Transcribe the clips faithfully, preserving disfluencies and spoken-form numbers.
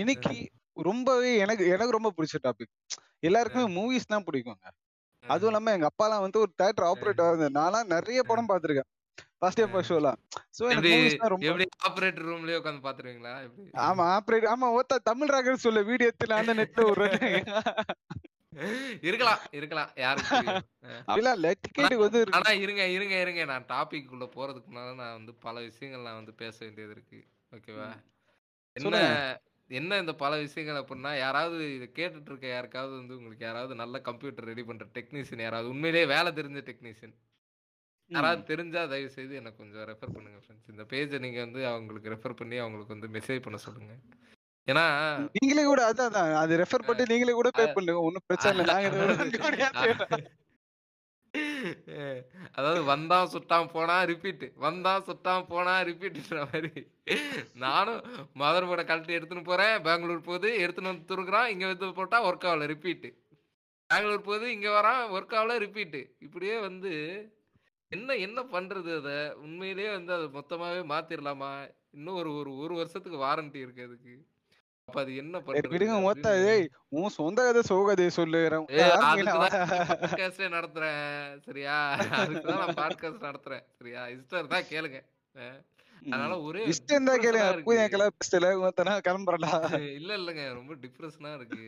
இன்னைக்கு ரொம்பவே எனக்கு எனக்கு ரொம்ப பிடிச்ச டாபிக். எல்லாருக்குமே மூவிஸ் தான் பிடிக்குங்க. அதுவும் இல்லாம எங்க அப்பா எல்லாம் வந்து ஒரு தியேட்டர் ஆபரேட்டர் இருந்தேன். நான்லாம் நிறைய படம் பாத்திருக்கேன். தமிழ் ராகர் சொல்ல வீடியோ அந்த நெட்ல ஒரு இருக்கலாம் இருக்கலாம் யாருக்கு. ஆனா இருங்க இருங்க இருங்க நான் டாபிக் உள்ள போறதுக்கு முன்னால நான் வந்து பல விஷயங்கள் நான் வந்து பேச வேண்டியது இருக்கு. ஓகேவா? என்ன என்ன இந்த பல விஷயங்கள் அப்படின்னா, யாராவது இதை கேட்டுட்டு இருக்க யாருக்காவது வந்து உங்களுக்கு யாராவது நல்ல கம்ப்யூட்டர் ரெடி பண்ற டெக்னீஷியன், யாராவது உண்மையிலேயே வேலை தெரிஞ்ச டெக்னீஷியன் யாராவது தெரிஞ்சா தயவு செய்து எனக்கு கொஞ்சம் ரெஃபர் பண்ணுங்க ஃப்ரெண்ட்ஸ். இந்த பேஜை நீங்க வந்து அவங்களுக்கு ரெஃபர் பண்ணி அவங்களுக்கு வந்து மெசேஜ் பண்ண சொல்லுங்க. ஏன்னா நீங்களே கூட அதான் அது ரெஃபர் பண்ணி நீங்களே கூட பே பண்ணுங்க, ஒன்றும் பிரச்சனை இல்லை. அதாவது வந்தா சுட்டான் போனா ரிப்பீட், வந்தா சுட்டான் போனா ரிப்பீட்ன்ற மாதிரி நானும் மதர் போட கழட்டி எடுத்துன்னு போறேன், பெங்களூர் போகுது எடுத்துன்னு வந்து துருக்குறான், இங்க வந்து போட்டா ஒர்க் ஆகல ரிப்பீட்டு, பெங்களூர் போகுது இங்க வரான் ஒர்க் ஆகல ரிப்பீட்டு, இப்படியே வந்து என்ன என்ன பண்றது? அதை உண்மையிலேயே வந்து அதை மொத்தமாவே மாத்திரலாமா? இன்னும் ஒரு ஒரு வருஷத்துக்கு வாரண்டி இருக்கு அதுக்கு. அப்ப அது என்ன பண்றது? நடத்துறேன் சரியா, அதுக்குதான் நான் பாட்காஸ்ட் நடத்துறேன் சரியா. இஷ்டம் தான் கேளுங்க, அதனால ஒரே கிளம்புறா இல்ல இல்லங்க ரொம்ப டிப்ரெஷனா இருக்கு.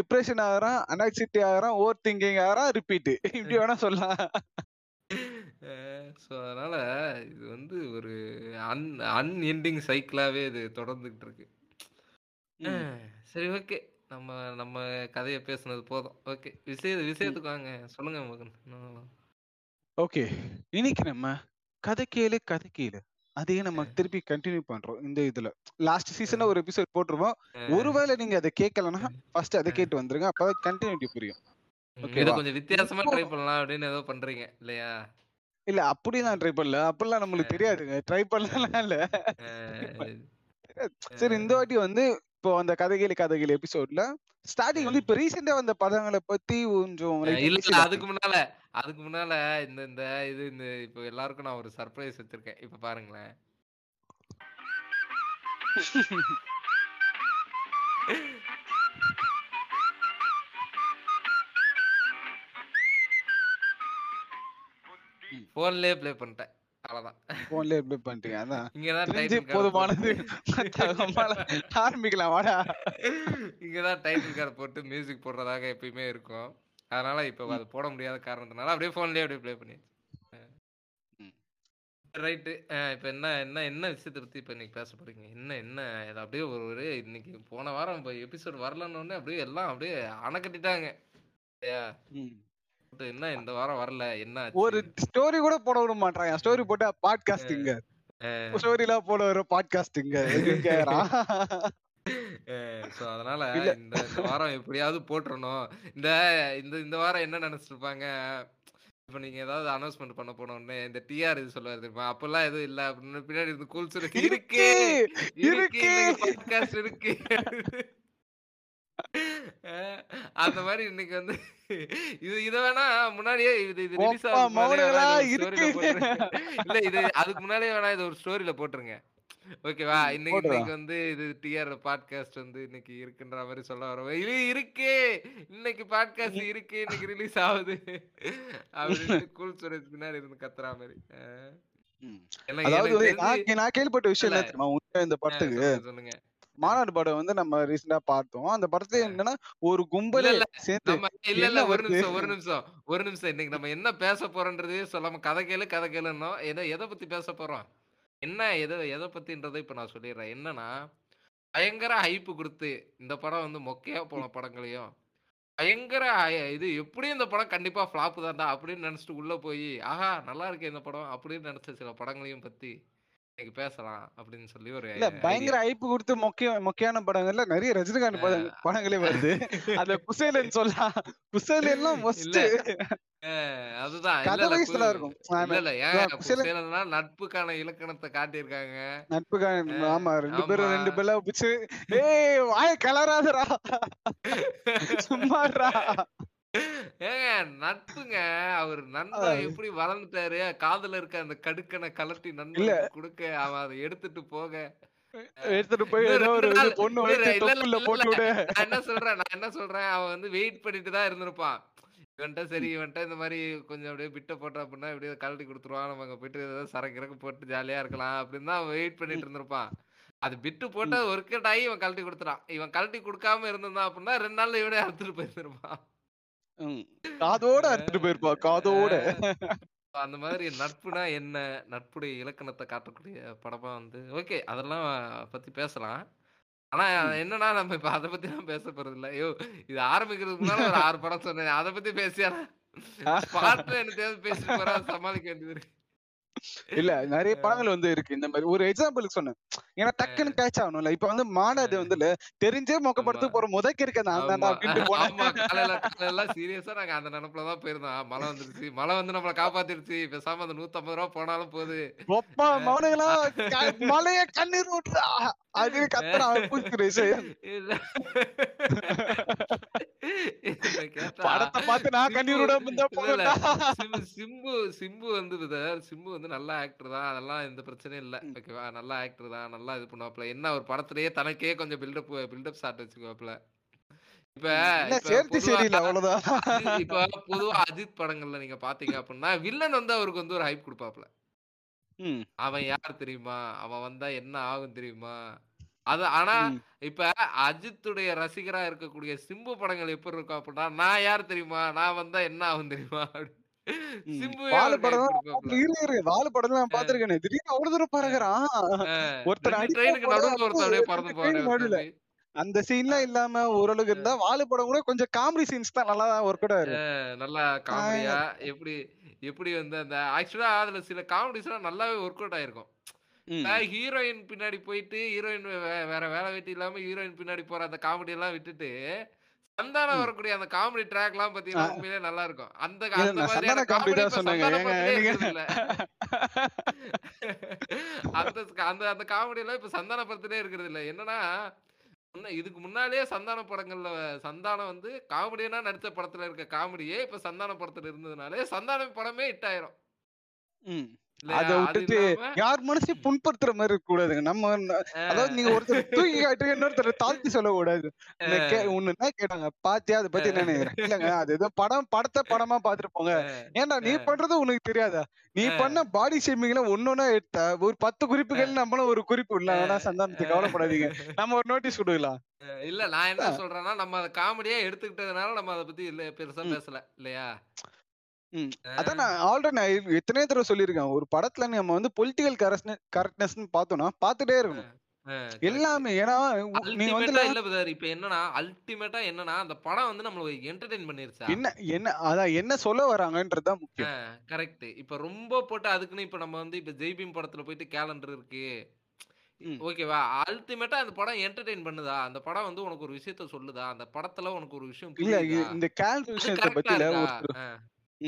டிப்ரெஷன் ஆகிறான், அனாக்சிட்டி ஆகிறான், ஓவர் திங்கிங் ஆகிறான், ரிப்பீட் இப்படி வேணா சொல்லலாம். ஸோ அதனால இது வந்து ஒரு அன் அன்எண்டிங் சைக்கிளாவே இது தொடர்ந்துகிட்டு இருக்கு. சரி ஓகே, நம்ம நம்ம கதையை பேசுனது போதும். ஓகே விஷய விஷயத்துக்கு வாங்க, சொல்லுங்க மகன். ஓகே இன்னைக்கு நம்ம கதை கேளு கதை கேளு அதையே நம்ம திருப்பி கண்டினியூ பண்றோம். இந்த இதுல லாஸ்ட் சீசன்ல ஒரு எபிசோட் போட்டுருவோம். ஒருவேளை நீங்க அதை கேட்கலன்னா ஃபர்ஸ்ட் அதை கேட்டு வந்துருங்க, அப்பதான் கண்டினியூட்டி புரியும். இத கொஞ்சம் வித்தியாசமா ட்ரை பண்ணலாம் அப்படின்னு ஏதோ பண்றீங்க இல்லையா? இல்ல அப்படி நான் ட்ரை பண்ணல, அப்பெல்லாம் நம்மளுக்கு தெரியாதுங்க, ட்ரை பண்ணலாம் இல்ல. சரி இந்த வாட்டி வந்து இப்போ அந்த கதைகளி கதைகளி எபிசோட்ல ஸ்டார்டிங் வந்து இப்ப ரீசெண்டா வந்த படங்களை பத்தி கொஞ்சம் இல்ல, அதுக்கு முன்னால அதுக்கு முன்னால இந்த இந்த இது இந்த இப்போ எல்லாருக்கும் நான் ஒரு சர்ப்ரைஸ் வச்சிருக்கேன். இப்ப பாருங்களேன். போன்லயே ப்ளே பண்ணிட்டேன், அவ்வளவுதான். போன்லயே ப்ளே பண்ணிட்டீங்க, அதான் இங்கதான் டைட்டில் போதுமானது, ஆரம்பிக்கலாம் வாடா. இங்கதான் டைட்டில் கார்டு போட்டு மியூசிக் போடுறதாக எப்பயுமே இருக்கும். அதனால இப்ப அது போட முடியாத காரணத்தினால அப்படியே போன்லயே அப்படியே ப்ளே பண்ணி ரைட்டு. இப்ப என்ன என்ன என்ன விஷயத்தை பத்தி இப்ப இன்னைக்கு பேச போறீங்க? என்ன என்ன அப்படியே ஒரு ஒரு இன்னைக்கு போன வாரம் இப்போ எபிசோட் வரலன்னு உடனே அப்படியே எல்லாம் அப்படியே அணை கட்டிட்டாங்க. என்ன இந்த வாரம் வரல, என்ன ஒரு ஸ்டோரி கூட போட விட மாட்டாங்க. ஸ்டோரி போட்டா பாட்காஸ்டிங்க, ஸ்டோரிலாம் போட வர பாட்காஸ்டிங்க. சோ அதனால இந்த வாரம் எப்படியாவது போட்டுறணும். இந்த இந்த இந்த வாரம் என்ன நினைச்சிருப்பாங்க, இப்போ நீங்க ஏதாவது அனௌன்ஸ்மெண்ட் பண்ண போனோம்னு இந்த டிஆர் இது சொல்லுவாரு தெரியுமா, அப்பெல்லாம் எதுவும் இல்லை அப்படின்னு பின்னாடி இருந்து கூல்சர் இருக்கு இருக்கு பாட்காஸ்ட் இருக்கு அந்த மாதிரி. இன்னைக்கு வந்து இது இத வேணா முன்னாடியே இது இது ரிலீஸ் இல்ல, இது அதுக்கு முன்னாடியே வேணா இது ஒரு ஸ்டோரியில போட்டுருங்க. ஓகேவா? இன்னைக்கு இன்னைக்கு வந்து இது டிஆர் பாட்காஸ்ட் வந்து இன்னைக்கு இருக்குன்ற மாதிரி சொல்ல வர இருக்கு, இன்னைக்கு பாட்காஸ்ட் இருக்கு, இன்னைக்கு ரிலீஸ் ஆகுது அப்படின்னு கூல் சுரேஜ் பின்னாடி இருந்து கத்துற மாதிரி. நான் கேள்விப்பட்ட விஷயம் இந்த படத்துக்கு சொல்லுங்க, மாநாடு படம் வந்து நம்ம ரீசெண்டா பார்த்தோம். அந்த படத்துல என்னன்னா ஒரு கும்பல இல்ல ஒரு நிமிஷம் ஒரு நிமிஷம் ஒரு நிமிஷம் இன்னைக்கு நம்ம என்ன பேச போறோம்ன்றதே சொல்லாம கதை கேளு கதை கேளுன்னா ஏதோ எதை பத்தி பேச போறோம், என்ன எதோ எதை பத்தின்றதை இப்ப நான் சொல்லிடுறேன். என்னன்னா பயங்கர ஹைப்பு கொடுத்து இந்த படம் வந்து மொக்கையா போன படங்களையும் பயங்கர இது எப்படியும் இந்த படம் கண்டிப்பா ஃபிளாப் தான்டா அப்படின்னு நினைச்சிட்டு உள்ள போய் ஆஹா நல்லா இருக்கு இந்த படம் அப்படின்னு நினைச்ச சில படங்களையும் பத்தி பேசலாம் அப்படின்னு சொல்லி ஒரு பயங்கர ஐப்பு கொடுத்து முக்கிய முக்கியமான படங்கள்ல நிறைய ரஜினிகாந்த் படங்களே வருது. அந்த குசேலன் சொல்லா குசேலெல்லாம் நட்புக்கான இலக்கணத்தை காட்டியிருக்காங்க. நட்புக்கான ஆமா ரெண்டு பேரும் ரெண்டு பேர்ல பிடிச்சு ஏய் வாய கலராதரா சும்மாறா ஏங்க நட்புங்க, அவர் நண்பன் எப்படி வளர்ந்துட்டாரு, காதுல இருக்க அந்த கடுக்கனை கலட்டி இல்ல நண்பனுக்கு கொடுக்க, அவன் அதை எடுத்துட்டு போக. எடுத்துட்டு போய் இன்னும் ஏதோ ரெண்டு ஒரு இது நாள் பொண்ணு இல்ல இல்ல வளர்த்து இல்ல தொப்புல இல்ல போட்டு இல்ல. விடு. நான் என்ன சொல்றேன் நான் என்ன சொல்றேன் அவன் வந்து வெயிட் பண்ணிட்டு தான் இருந்திருப்பான். இவன்ட்ட சரி இவன்ட்ட இந்த மாதிரி கொஞ்சம் அப்படியே பிட்ட போட்டா அப்படின்னா இப்படியே கழட்டி கொடுத்துருவான், நம்ம அங்க போயிட்டு ஏதாவது சரக்கு இறக்கு போட்டு ஜாலியா இருக்கலாம் அப்படின்னு தான் அவன் வெயிட் பண்ணிட்டு இருந்திருப்பான். அது பிட்டு போட்டு ம், ஒர்க் ஆகி இவன் கழட்டி கொடுத்துறான். இவன் கழட்டி கொடுக்காம இருந்தான் அப்படின்னா ரெண்டு நாள்ல இவனே அறுத்துட்டு போயிருந்திருப்பான். ம். காதோட அறுத்துட்டு போயிருப்பா, காதோட. அஹ் So, அந்த மாதிரி நட்புனா என்ன, நட்புடைய இலக்கணத்தை காட்டக்கூடிய படமா வந்து ஓகே அதெல்லாம் பத்தி பேசலாம். ஆனா ம். என்னன்னா நம்ம இப்ப அதை பத்தி நான் பேச போறது இல்ல. ஐயோ இது ஆரம்பிக்கிறதுக்கு முன்னால ஒரு ஆறு படம் சொன்னேன், அதை பத்தி பேசியா பாட்டுல என்ன தேவை பேசிட்டு போறா சமாளிக்க வேண்டியது இருக்கு. இல்ல நிறைய படங்கள் வந்து இருக்கு இந்த மாதிரி. ஒரு எக்ஸாம்பிளுக்கு சொன்னேன், ஏன்னா டக்குன்னு அஹ் கேட்ச் ஆகணும்ல. இப்ப வந்து மாநாடு ஆஹ் வந்துல தெரிஞ்சே ஆமா மொக்கப்படுத்து போற முதல் இருக்க நான் ஆமா தாண்டா அப்படின்ட்டு போனேன். ஆமா காலையில எல்லாம் சீரியஸா நாங்க அந்த நினைப்புலதான் போயிருந்தோம். ஆ, மழை வந்துருச்சு, மழை வந்து நம்மளை காப்பாத்திருச்சு, பேசாம அந்த நூத்தி ஐம்பது ரூபா போனாலும் போகுது. ஒப்பா மௌனங்களா க- மலைய கண்ணீர் விட்டுறா அப்படின்னு கத்துறான் அவன் பூசுரேஷ். இத கேட்டா படத்தை பார்த்து நான் சிம்பு கண்ணீர் விட முந்தா இல்ல இல்ல போகண்டா. சிம்பு சிம்பு சிம்பு வந்து brother, சிம்பு வந்து நல்ல ஆக்டர் தான், அதெல்லாம் எந்த பிரச்சனையும் இல்லை. ம், ஓகேவா, நல்ல ஆக்டர் தான், நல்லா இது பண்ணுவாப்புல. என்ன ஒரு படத்திலேயே தனக்கே கொஞ்சம் பில்டப் பில்டப் ஷாட் வச்சுக்குவாப்புல. இப்ப ம், என்ன இப்ப சேர்த்து பொதுவா சரியில்லை அவ்வளவுதான். இது இப்ப பொதுவா அஜித் படங்கள்ல நீங்க பாத்தீங்க அப்படின்னா வில்லன் வந்து அவருக்கு வந்து ஒரு ஹைப் கொடுப்பாப்புல. ம் அவன் யார் தெரியுமா, அவன் வந்தா என்ன ஆகும் தெரியுமா அது. ஆனா ம் இப்ப அஜித்துடைய ரசிகரா இருக்கக்கூடிய சிம்பு படங்கள் எப்படி இருக்கும் அப்படின்னா, நான் யார் தெரியுமா, நான் வந்தா என்ன ஆகும் தெரியுமா அப்படி ம் சிம்புவே வாழை அவருக்கு படம் ஹைப் தான் கொடுப்பாப்புல. பாத்து- இரு இரு வாழை படம் தான் நான் அஹ் பாத்திருக்கேனே, திடீர்னு அவ்வளவு தூரம் அஹ் பறகுறான், அஹ் ஒருத்தர் ரெண்டு அடிக்க ட்ரெயினுக்கு போல நடுவுல அப்போ ஒருத்தர் அப்படியே பறந்து ரெண்டு போவானே ட்ரெயின் நடுல. ஒருத்தர். அந்த சீன்லாம் அஹ் இல்லாம ஓரளவுக்கு இருந்தா அஹ் வாழை படம் கூட கொஞ்சம் காமெடி சீன்ஸ் தான் நல்லா ஒர்க் அவுட் ஆயிரும். அஹ் நல்லா காமெடியா ஆஹ் எப்படி எப்படி வந்து அந்த ஆக்சுவலா அதுல சில காமெடிஸ்லாம் நல்லாவே ஒர்க் அவுட் ஆயிருக்கும். இப்ப ம் ஹீரோயின் பின்னாடி போயிட்டு ஹீரோயின் வேற வேலை வெட்டி இல்லாம ஹீரோயின் பின்னாடி போற அந்த காமெடி எல்லாம் விட்டுட்டு சந்தானம் ம் வரக்கூடிய அந்த காமெடி ட்ராக்லாம் எல்லாம் பாத்தீங்கன்னா ஆஹ் உண்மையிலே நல்லா இருக்கும். அந்த இல்ல அந்த நான் மாதிரியான சந்தான காமெடி காமெடி தான் இப்ப சொன்னாங்க சந்தான ஏங்க படத்திலே நீங்க. இருக்கிறது இல்ல. அந்த அந்த அந்த காமெடி எல்லாம் இப்ப சந்தான படத்திலே இருக்கிறது இல்ல. என்னன்னா முன்ன- இதுக்கு முன்னாலேயே சந்தான படங்கள்ல வ- சந்தானம் வந்து காமெடியனா நடித்த படத்துல இருக்க காமெடியே இப்ப சந்தான படத்துல இருந்ததுனாலே சந்தான படமே ஹிட் ஆயிரும் ம் இல்லையா. அதை அது விட்டுட்டு இல்லாம யார் மனசையும் புண்படுத்துற மாதிரி இருக்க கூடாதுங்க. நம்ம ந- அதாவது அஹ் நீங்க ஒருத்தர் தூக்கி காட்டுங்க, இன்னொருத்தர் தாழ்த்தி சொல்லக்கூடாது. இந்த கே அஹ் ஒண்ணு என்ன கேட்டாங்க, பாத்தியா அதை பத்தி என்ன நினைக்கிறேன், இல்லங்க அது ஏதோ படம் படத்தை படமா பாத்துருப்போங்க, அஹ் ஏன்டா நீ அஹ் பண்றது உனக்கு தெரியாதா, நீ அஹ் பண்ண பாடி ஷேமிங்ல ஒன்னொன்னா எடுத்த ஒரு பத்து அஹ் குறிப்புகள் நம்மளும் ஒரு குறிப்பு இல்ல வேணா. அஹ் சந்தானத்துக்கு கவலைப்படாதீங்க, அஹ் நம்ம ஒரு நோட்டீஸ் கொடுக்கலாம். அஹ் இல்ல நான் என்ன அதான். சொல்றேன்னா நம்ம அதை காமெடியா எடுத்துக்கிட்டதுனால நம்ம அதை பத்தி இல்ல பெருசா ம் பேசல இல்லையா. ம் அதான் அஹ் நான் ஆல்ரெடி நான் இது எத்தனையோ தடவை சொல்லியிருக்கேன், ஒரு படத்துல நம்ம வந்து பொலிட்டிக்கல் கரெக்ட்னஸ் கரெக்ட்னஸ்ன்னு பார்த்தோம்னா பார்த்துட்டே இருக்கணும் கரெக்ட். எல்லாமே. ஏன்னா உ- நீங்க அல்டிமேட்டா வந்துல இல்ல பிரதர் இப்ப என்னன்னா அல்டிமேட்டா என்னன்னா அந்த படம் வந்து நம்மள என்டர்டெயின் பண்ணிருச்சா. என்ன என்ன அதான் என்ன சொல்ல வராங்கன்றதுதான் முக்கியம். கரெக்ட். இப்ப ரொம்ப போட்டு அதுக்குன்னு இப்ப நம்ம வந்து இப்ப ஜெய்பீம் படத்துல போயிட்டு கேலண்டர் இருக்கு ம் ஓகேவா. அல்டிமேட்டா அந்த படம் என்டர்டெயின் பண்ணுதா, அந்த படம் வந்து உனக்கு ஒரு விஷயத்த சொல்லுதா, அந்த படத்துல உனக்கு ஒரு விஷயம் இல்ல புரியுதா, இ- இந்த கேலண்டர் அது விஷயத்தை கரெக்டா பத்தில இருக்கா. ஒருத்தர் அஹ்,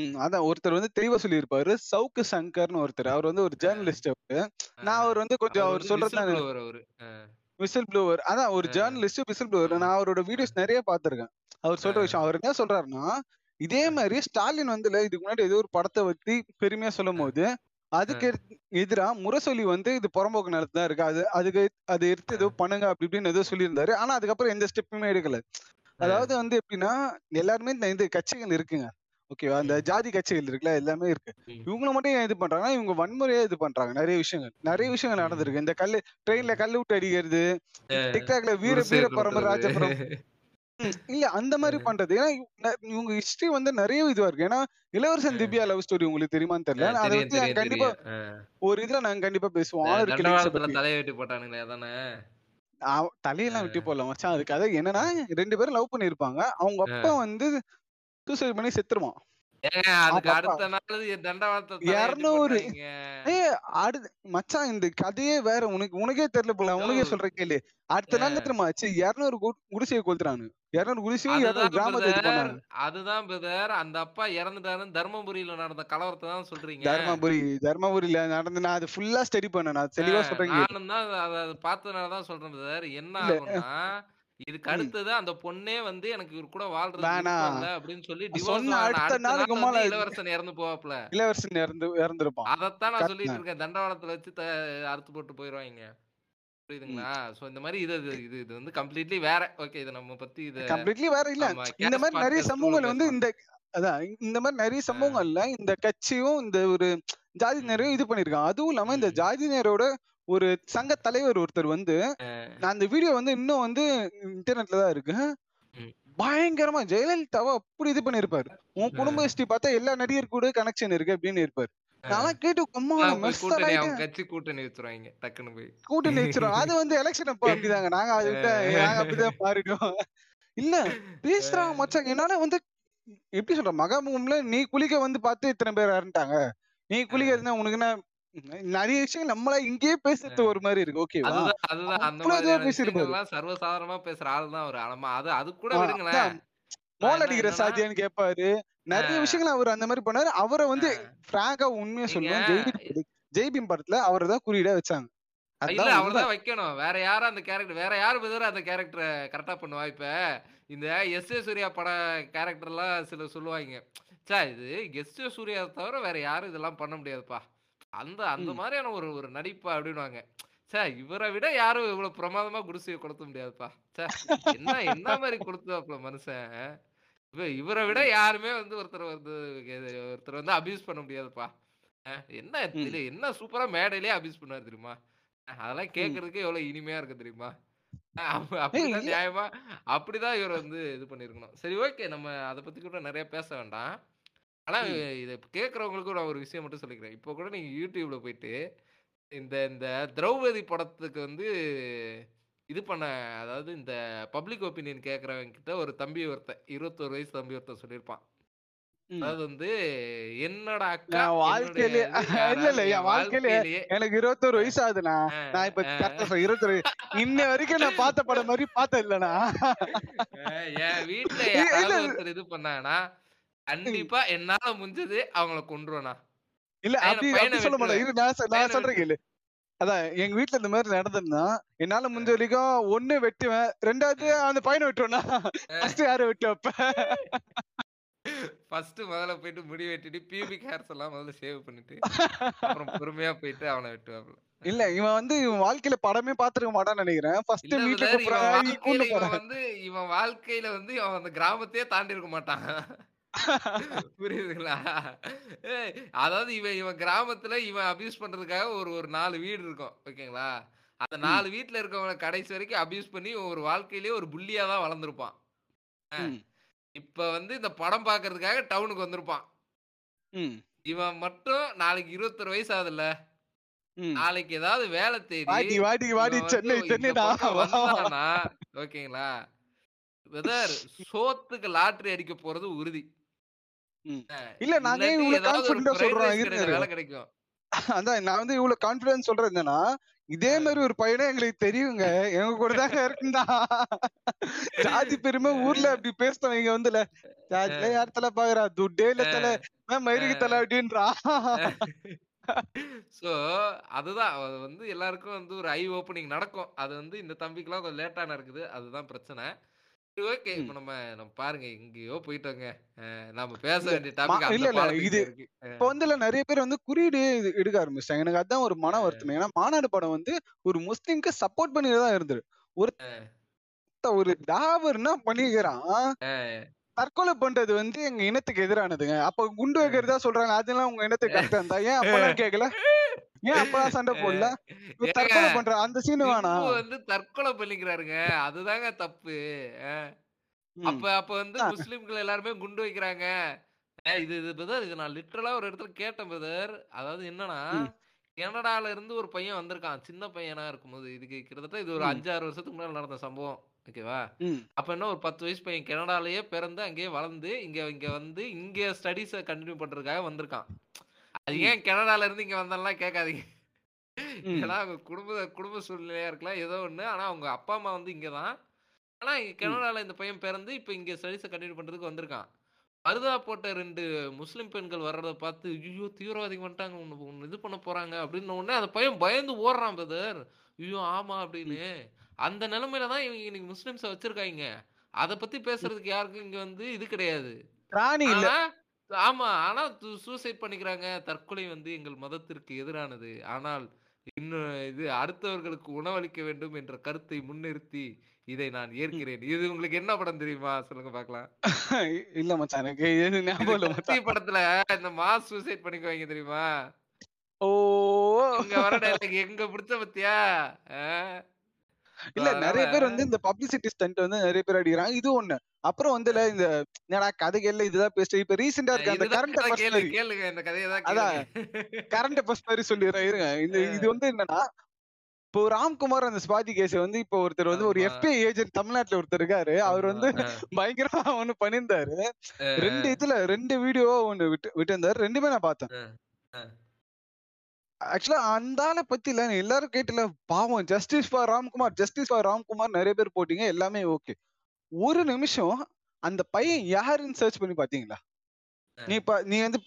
ம் அதான் ஒருத்தர் வந்து தெளிவா சொல்லியிருப்பாரு, சவுக்கு சங்கர்னு ஒருத்தர். அவர் வந்து ஒரு அஹ், ஜேர்னலிஸ்ட். அவரு நான் அஹ். அவர் வந்து கொஞ்சம் அவர் அவர் வந்து விசில் சொல்றதுதான் ப்ளோவர் அவரு. அஹ், விசில் ப்ளூவர். அதான் ஒரு அஹ், ஜேர்னலிஸ்ட் விசில் ப்ளூவர். அஹ், நான் அவரோட அஹ், வீடியோஸ் நிறைய பார்த்திருக்கேன். அவர் சொல்ற அஹ், விஷயம் அவர் என்ன சொல்றாருன்னா, இதே அஹ், மாதிரி ஸ்டாலின் வந்து இதுக்கு முன்னாடி ஏதோ ஒரு படத்தை பத்தி பெருமையா சொல்லும் அஹ், போது அதுக்கு அஹ், எதிராக முரசொலி வந்து இது புறம்போக்கு நிலத்து தான் இருக்கு, அது அதுக்கு அது எடுத்து ஏதோ அஹ், பண்ணுங்க அப்படி இப்படின்னு ஏதோ சொல்லியிருந்தாரு. ஆனா அதுக்கப்புறம் எந்த ஸ்டெப்புமே எடுக்கல. அஹ், அதாவது வந்து எப்படின்னா எல்லாருமே இந்த இந்த கட்சிகள் இருக்குங்க ஓகேவா, அந்த ம், ஜாதி கட்சிகள் இருக்குல்ல எல்லாமே இருக்கு. ம், இவங்கள மட்டும் ஏன் இது பண்றாங்கன்னா இவங்க வன்முறையா இது பண்றாங்க. நிறைய விஷயங்கள் நிறைய ம், விஷயங்கள் ம், நடந்திருக்கு. இந்த கல்லு ட்ரெயின்ல ம். கல்லு விட்டு அடிக்கிறது, இந்த அஹ், டிக்டாக்ல வீர குடிசையை வீரபுரம் துரத்துறது. ராஜபுரம் ம், இல்ல அந்த மாதிரி அஹ், பண்றது. ஏன்னா இவ்- ந- இவங்க ஹிஸ்டரி வந்து நிறைய இதுவா இருக்கு. ஏன்னா இளவரசன் அஹ், திவ்யா லவ் ஸ்டோரி உங்களுக்கு தெரியுமான்னு தெரியல, அஹ், நான் அதை தெரியும் பத்தி நாங்க தெரியும் கண்டிப்பா தெரியும். அஹ், ஒரு இதுல நாங்க கண்டிப்பா பேசுவோம். இந்த ஆளுர் கிளிங்ஸ தண்டவாளத்துல பத்தி தலையை வெட்டி போட்டானுங்களே அதானே. அவ- தலையெல்லாம் விட்டு அஹ், போல மச்சான். அதுக்கு அதை என்னன்னா அஹ், ரெண்டு பேரும் லவ் பண்ணியிருப்பாங்க, அவங்க அப்பா அஹ். வந்து சூசைட் பண்ணி செத்துருவான். ஏங்க அவங்க அதுக்கு அப்பா அடுத்த நாள் என் தண்டவாளத்தை தலையெட்டி இரநூறு போட்டானுங்க. ஏ அடுத்து மச்சான் இந்த கதையே வேற, உனக்கு உனக்கே தெரியல போல, யோ உனக்கே சொல்ற கேளு. அடுத்த நாள் அஹ், தெரியுமா ஆச்சு, இரநூறு குடிசையை கொளுத்துறானு, இரநூறு குடிசையும் இரநூறு அதுதான் கிராமத்தை இது பிரதர், பண்ணானு. அதுதான் பிரதர். அந்த அப்பா இறந்துட்டாருன்னு தர்மபுரியில நடந்த கலவரத்தை தான் சொல்றீங்க. தர்மபுரி தர்மபுரியில நடந்து நான் அது ஃபுல்லா ஸ்டடி பண்ணேன், நான் தெளிவா அஹ், சொல்றேன் கேளு. நானும் தான் அதை பார்த்ததுனால தான் சொல்றேன் பிரதர். என்ன இல்ல ஆகும்னா இதுக்கு அடுத்ததான் அந்த பொண்ணே வந்து எனக்கு இவர் கூட வாழ்றதுல அப்படின்னு சொல்லி இளவரசன் இறந்து போவாப்ல இளவரசன் இறந்து இறந்துருப்பான். அதத்தான் நான் சொல்லிட்டு இருக்கேன், தண்டவாளத்துல வச்சு அறுத்து போட்டு போயிருவாங்க. புரியுதுங்களா? சோ இந்த மாதிரி இது இது இது வந்து கம்ப்ளீட்லி வேற. ஓகே, இது நம்ம பத்தி இது கம்ப்ளீட்லி வேற இல்ல. இந்த மாதிரி நிறைய சம்பவங்கள் வந்து இந்த அதான் இந்த மாதிரி நிறைய சம்பவங்கள்ல இந்த கட்சியும் இந்த ஒரு ஜாதி நேரையும் இது பண்ணிருக்காங்க. அதுவும் இல்லாம இந்த ஜாதி நேரோட ஒரு சங்க தலைவர் ஒருத்தர் வந்து, நான் அந்த வீடியோ வந்து இன்னும் வந்து இன்டர்நெட்ல தான் இருக்கு, பயங்கரமா ஜெயலலிதாவை அப்படி இது பண்ணிருப்பாரு. உன் குடும்ப ஹிஸ்டரி பார்த்தா எல்லா நடிகர் கூட கனெக்ஷன் இருக்கு அப்படின்னு இருப்பாரு. நான் கேட்டு கூட்டணி வச்சிருவாங்க, கூட்டணி வச்சிருவாங்க. அது வந்து எலெக்ஷன் அப்ப அப்படிதாங்க நாங்க அது விட்ட அப்படிதான் மாறிடுவோம். இல்ல பேசுறாங்க மச்சாங்க, என்னால வந்து எப்படி சொல்ற மகாமுகம்ல நீ குளிக்க வந்து பார்த்து இத்தனை பேர் இறந்துட்டாங்க, நீ குளிக்க இருந்தா உனக்கு என்ன? நிறைய விஷயம் நம்மளா இங்கேயே பேசுறது ஒரு மாதிரி இருக்கு. ஓகேவா? அதுதான் அந்த மாதிரி சர்வசாதாரணமா பேசுற ஆள் தான் ஒரு ஆளமா. அது அது கூட விடுங்களேன், மோல் அடிக்கிற சாத்தியான்னு கேட்பாரு. நிறைய விஷயங்கள் அவர் அந்த மாதிரி பண்ணாரு. அவரை வந்து பிராங்கா உண்மையா சொல்லுவோம், ஜெய்பீம் படத்துல அவரை தான் குறியீடா வச்சாங்க. இல்ல அவர்தான் வைக்கணும், வேற யாரும் அந்த கேரக்டர் வேற யாரு பதிலும் அந்த கேரக்டரை கரெக்டா பண்ணுவா. இப்ப இந்த எஸ் ஏ சூர்யா பட கேரக்டர் எல்லாம் சில சொல்லுவாங்க, சா இது எஸ் ஏ சூர்யா தவிர வேற யாரும் இதெல்லாம் பண்ண முடியாதுப்பா, அந்த அந்த மாதிரியான ஒரு ஒரு நடிப்பா அப்படின்வாங்க. சே இவரை விட யாரும் இவ்வளவு பிரமாதமா குடிசையை கொளுத்த முடியாதுப்பா, சே என்ன என்ன மாதிரி கொடுத்துவாப்ல மனுஷன், இவ இவரை விட யாருமே வந்து ஒருத்தர் வந்து ஒருத்தர் வந்து அபியூஸ் பண்ண முடியாதுப்பா, என்ன என்ன சூப்பரா மேடையிலேயே அபியூஸ் பண்ணுவார் தெரியுமா, அதெல்லாம் கேட்கறதுக்கு எவ்வளவு இனிமையா இருக்கு தெரியுமா. அப்படிதான் நியாயமா அப்படிதான் இவர் வந்து இது பண்ணிருக்கணும். சரி, ஓகே, நம்ம அதை பத்தி கூட நிறைய பேச வேண்டாம். ஆனா இதை கேட்கறவங்களுக்கு நான் ஒரு விஷயம் மட்டும் சொல்லிக்கிறேன். இப்போ கூட நீங்க யூடியூப்ல போயிட்டு இந்த இந்த திரௌபதி படத்துக்கு வந்து இது பண்ண, அதாவது இந்த பப்ளிக் ஒப்பீனியன் கேட்கறவங்க கிட்ட ஒரு தம்பி ஒருத்தன் இருபத்தோரு வயசு தம்பி ஒருத்தன் சொல்லியிருப்பான், அதாவது வந்து என்னோட அக்கா வாழ்க்கையிலே வாழ்க்கையிலேயே எனக்கு இருபத்தோரு வயசு ஆகுதுண்ணா, நான் இப்ப இருபத்தொரு இன்ன வரைக்கும் நான் பார்த்த படம் மாதிரி பார்த்த இல்லண்ணா, என் வீட்டுல ஒருத்தர் இது பண்ணானா கண்டிப்பா என்னால முடிஞ்சது அவங்களை கொண்டுருவா. இல்ல அப்படி சொல்ல மாட்டேன், சொல்றேன் கேளு. அதான் எங்க வீட்டுல இந்த மாதிரி நடந்ததுன்னா என்னால முடிஞ்ச வரைக்கும் ஒண்ணு வெட்டுவேன், ரெண்டாவது அந்த பையனை வெட்டுவேன்னா ஃபர்ஸ்ட் யாரை வெட்டு வைப்ப, ஃபர்ஸ்ட் முதல்ல போயிட்டு முடி வெட்டிட்டு பியூபிக் ஹேர்ஸ் எல்லாம் முதல்ல சேவ் பண்ணிட்டு அப்புறம் பொறுமையா போயிட்டு அவனை வெட்டுவாப்ல. இல்ல இவன் வந்து இவன் வாழ்க்கையில படமே பாத்துருக்க மாட்டான்னு நினைக்கிறேன். இவன் வந்து இவன் வாழ்க்கையில வந்து இவன் அந்த கிராமத்தையே தாண்டி இருக்க மாட்டான். புரியுதுங்களா? அதாவது இவன் இவன் கிராமத்துல இவன் அபியூஸ் பண்றதுக்காக ஒரு ஒரு நாலு வீடு இருக்கும். ஓகேங்களா? அந்த நாலு வீட்டுல இருக்கவங்க கடைசி வரைக்கும் அபியூஸ் பண்ணி ஒரு வாழ்க்கையிலேயே ஒரு புள்ளியா தான் வளர்ந்துருப்பான். இப்ப வந்து இந்த படம் பாக்குறதுக்காக டவுனுக்கு வந்திருப்பான். இவன் மட்டும் நாளைக்கு இருபத்தொரு வயசு ஆகுதுல்ல, நாளைக்கு ஏதாவது வேலை தேடி ஓகேங்களா, வெதர் சோத்துக்கு லாட்டரி அடிக்க போறது உறுதி. இல்ல நாங்க இவ்வளவு கான்ஃபிடன்ட்டா சொல்றோம், வேலை கிடைக்கும். அதான் நான் வந்து இவ்வளவு கான்ஃபிடன்ஸ் சொல்றேன் என்னன்னா, இதே மாதிரி ஒரு பையனை எங்களுக்கு தெரியுங்க, எங்க கூட தாங்க இருக்குந்தா ஜாதி பெருமை ஊர்ல அப்படி பேசுறோம். இங்க வந்துல ஜாதில யார் தலை பாக்குறா, துட்டே இல்ல தலை மேம் மயிருக்கு தலை அப்படின்றா. சோ அதுதான் வந்து எல்லாருக்கும் வந்து ஒரு ஐ ஓப்பனிங் நடக்கும். அது வந்து இந்த தம்பிக்கு எல்லாம் கொஞ்சம் லேட்டா நடக்குது, அதுதான் பிரச்சனை. ஓகே, இப்போ நம்ம நம்ம பாருங்க எங்கேயோ போயிட்டோங்க, நாம பேச வேண்டிய டாபிக் இல்ல இல்ல இது. இப்போ வந்து நிறைய பேர் வந்து குறியீடு எடுக்க ஆரம்பிச்சாங்க. எனக்கு அதான் ஒரு மன வருத்தம். ஏன்னா மாநாடு படம் வந்து ஒரு முஸ்லிம்க்கு சப்போர்ட் பண்ணிதான் இருந்தது. ஒரு ஒரு தாவர்னா பண்ணிக்கிறான், தற்கொலை பண்றது வந்து எங்க இனத்துக்கு எதிரானதுங்க, அப்ப குண்டு வைக்கிறதா சொல்றாங்க, அதெல்லாம் உங்க இனத்துக்கு கரெக்டா இருந்தா ஏன் அப்பெல்லாம் கேட்கல, ஏன் அப்பெல்லாம் சண்டை போடல, தற்கொலை பண்ற அந்த சீனு வேணா வந்து தற்கொலை பண்ணிக்கிறாருங்க, அதுதாங்க தப்பு. அப்ப அப்ப வந்து முஸ்லிம்கள் எல்லாருமே குண்டு வைக்கிறாங்க. இது இது பிரதர், இது நான் லிட்டரலா ஒரு இடத்துல கேட்டேன் பிரதர். அதாவது என்னன்னா, கனடால இருந்து ஒரு பையன் வந்திருக்கான், சின்ன பையனா இருக்கும்போது, இதுக்கு கிட்டத்தட்ட இது ஒரு அஞ்சாறு வருஷத்துக்கு முன்னாடி நடந்த சம்பவம். ஓகேவா? அப்ப என்ன, ஒரு பத்து வயசு பையன் கனடாலேயே பிறந்து அங்கேயே வளர்ந்து இங்க இங்க வந்து இங்க ஸ்டடிஸ கண்டினியூ பண்றதுக்காக வந்திருக்கான். அது ஏன் கனடால இருந்து இங்க வந்தாலும் கேட்காதீங்க, ஏன்னா அவங்க குடும்ப குடும்ப சூழ்நிலையா இருக்கலாம் ஏதோ ஒண்ணு. ஆனா அவங்க அப்பா அம்மா வந்து இங்கதான், ஆனா இங்க கனடால இந்த பையன் பிறந்து இப்ப இங்க ஸ்டடிஸை கண்டினியூ பண்றதுக்கு வந்திருக்கான். பருதா போட்ட ரெண்டு முஸ்லிம் பெண்கள் வர்றதை பார்த்து ஐயோ தீவிரவாதிக்கு வந்துட்டாங்க, ஒன்னு ஒன்னு இது பண்ண போறாங்க அப்படின்னு உடனே அந்த பையன் பயந்து ஓடுறான் பிரதர், ஐயோ ஆமா அப்படின்னு. அந்த நிலைமையில தான் இவங்க இன்னைக்கு முஸ்லிம்ஸை வச்சிருக்காங்க. அதை பத்தி பேசுறதுக்கு யாருக்கும் இங்க வந்து இது கிடையாது. ஆமா, ஆனா சூசைட் பண்ணிக்கிறாங்க. தற்கொலை வந்து எங்கள் மதத்திற்கு எதிரானது, ஆனால் இன்னும் இது அடுத்தவர்களுக்கு உணவளிக்க வேண்டும் என்ற கருத்தை முன்னிறுத்தி இதை நான் ஏற்கிறேன். இது உங்களுக்கு என்ன படம் தெரியுமா? சொல்லுங்க பாக்கலாம். இல்ல மச்சான், எனக்கு படத்துல இந்த மாஸ் சூசைட் பண்ணிக்குவாங்க தெரியுமா? ஓ, இங்க வர டைலாக் எங்க பிடிச்ச பத்தியா? இல்ல நிறைய பேர் வந்து இந்த பப்ளிசிட்டி ஸ்டண்ட் வந்து நிறைய பேர் அடிக்கிறாங்க. இது ஒண்ணு. அப்புறம் வந்து இந்த கதைகள்ல இதுதான் பேசுறேன். இப்ப ரீசெண்டா இருக்க அந்த கரண்ட் கரண்ட் அஃபேர்ஸ் மாதிரி சொல்லிடுறேன் இருங்க. இந்த இது வந்து என்னன்னா, இப்போ ராம்குமார் அந்த ஸ்வாதி கேஸ் வந்து இப்போ ஒருத்தர் வந்து ஒரு எஃப்ஐ ஏஜென்ட் தமிழ்நாட்டுல ஒருத்தர் இருக்காரு. அவர் வந்து பயங்கரமா ஒண்ணு பண்ணியிருந்தாரு. ரெண்டு இதுல ரெண்டு வீடியோ ஒண்ணு விட்டு விட்டு இருந்தாரு. ரெண்டுமே நான் பார்த்தேன். ஆக்சுவலா அந்த ஆளை பத்தி இல்ல எல்லாரும் கேட்டல, பாவம் justice for Ramkumar, justice for Ramkumar நிறைய பேர் போட்டீங்க, எல்லாமே ஓகே. ஒரு நிமிஷம் அந்த பையன் யாருன்னு சர்ச் பண்ணி பாத்தீங்களா? நீ நீ வந்து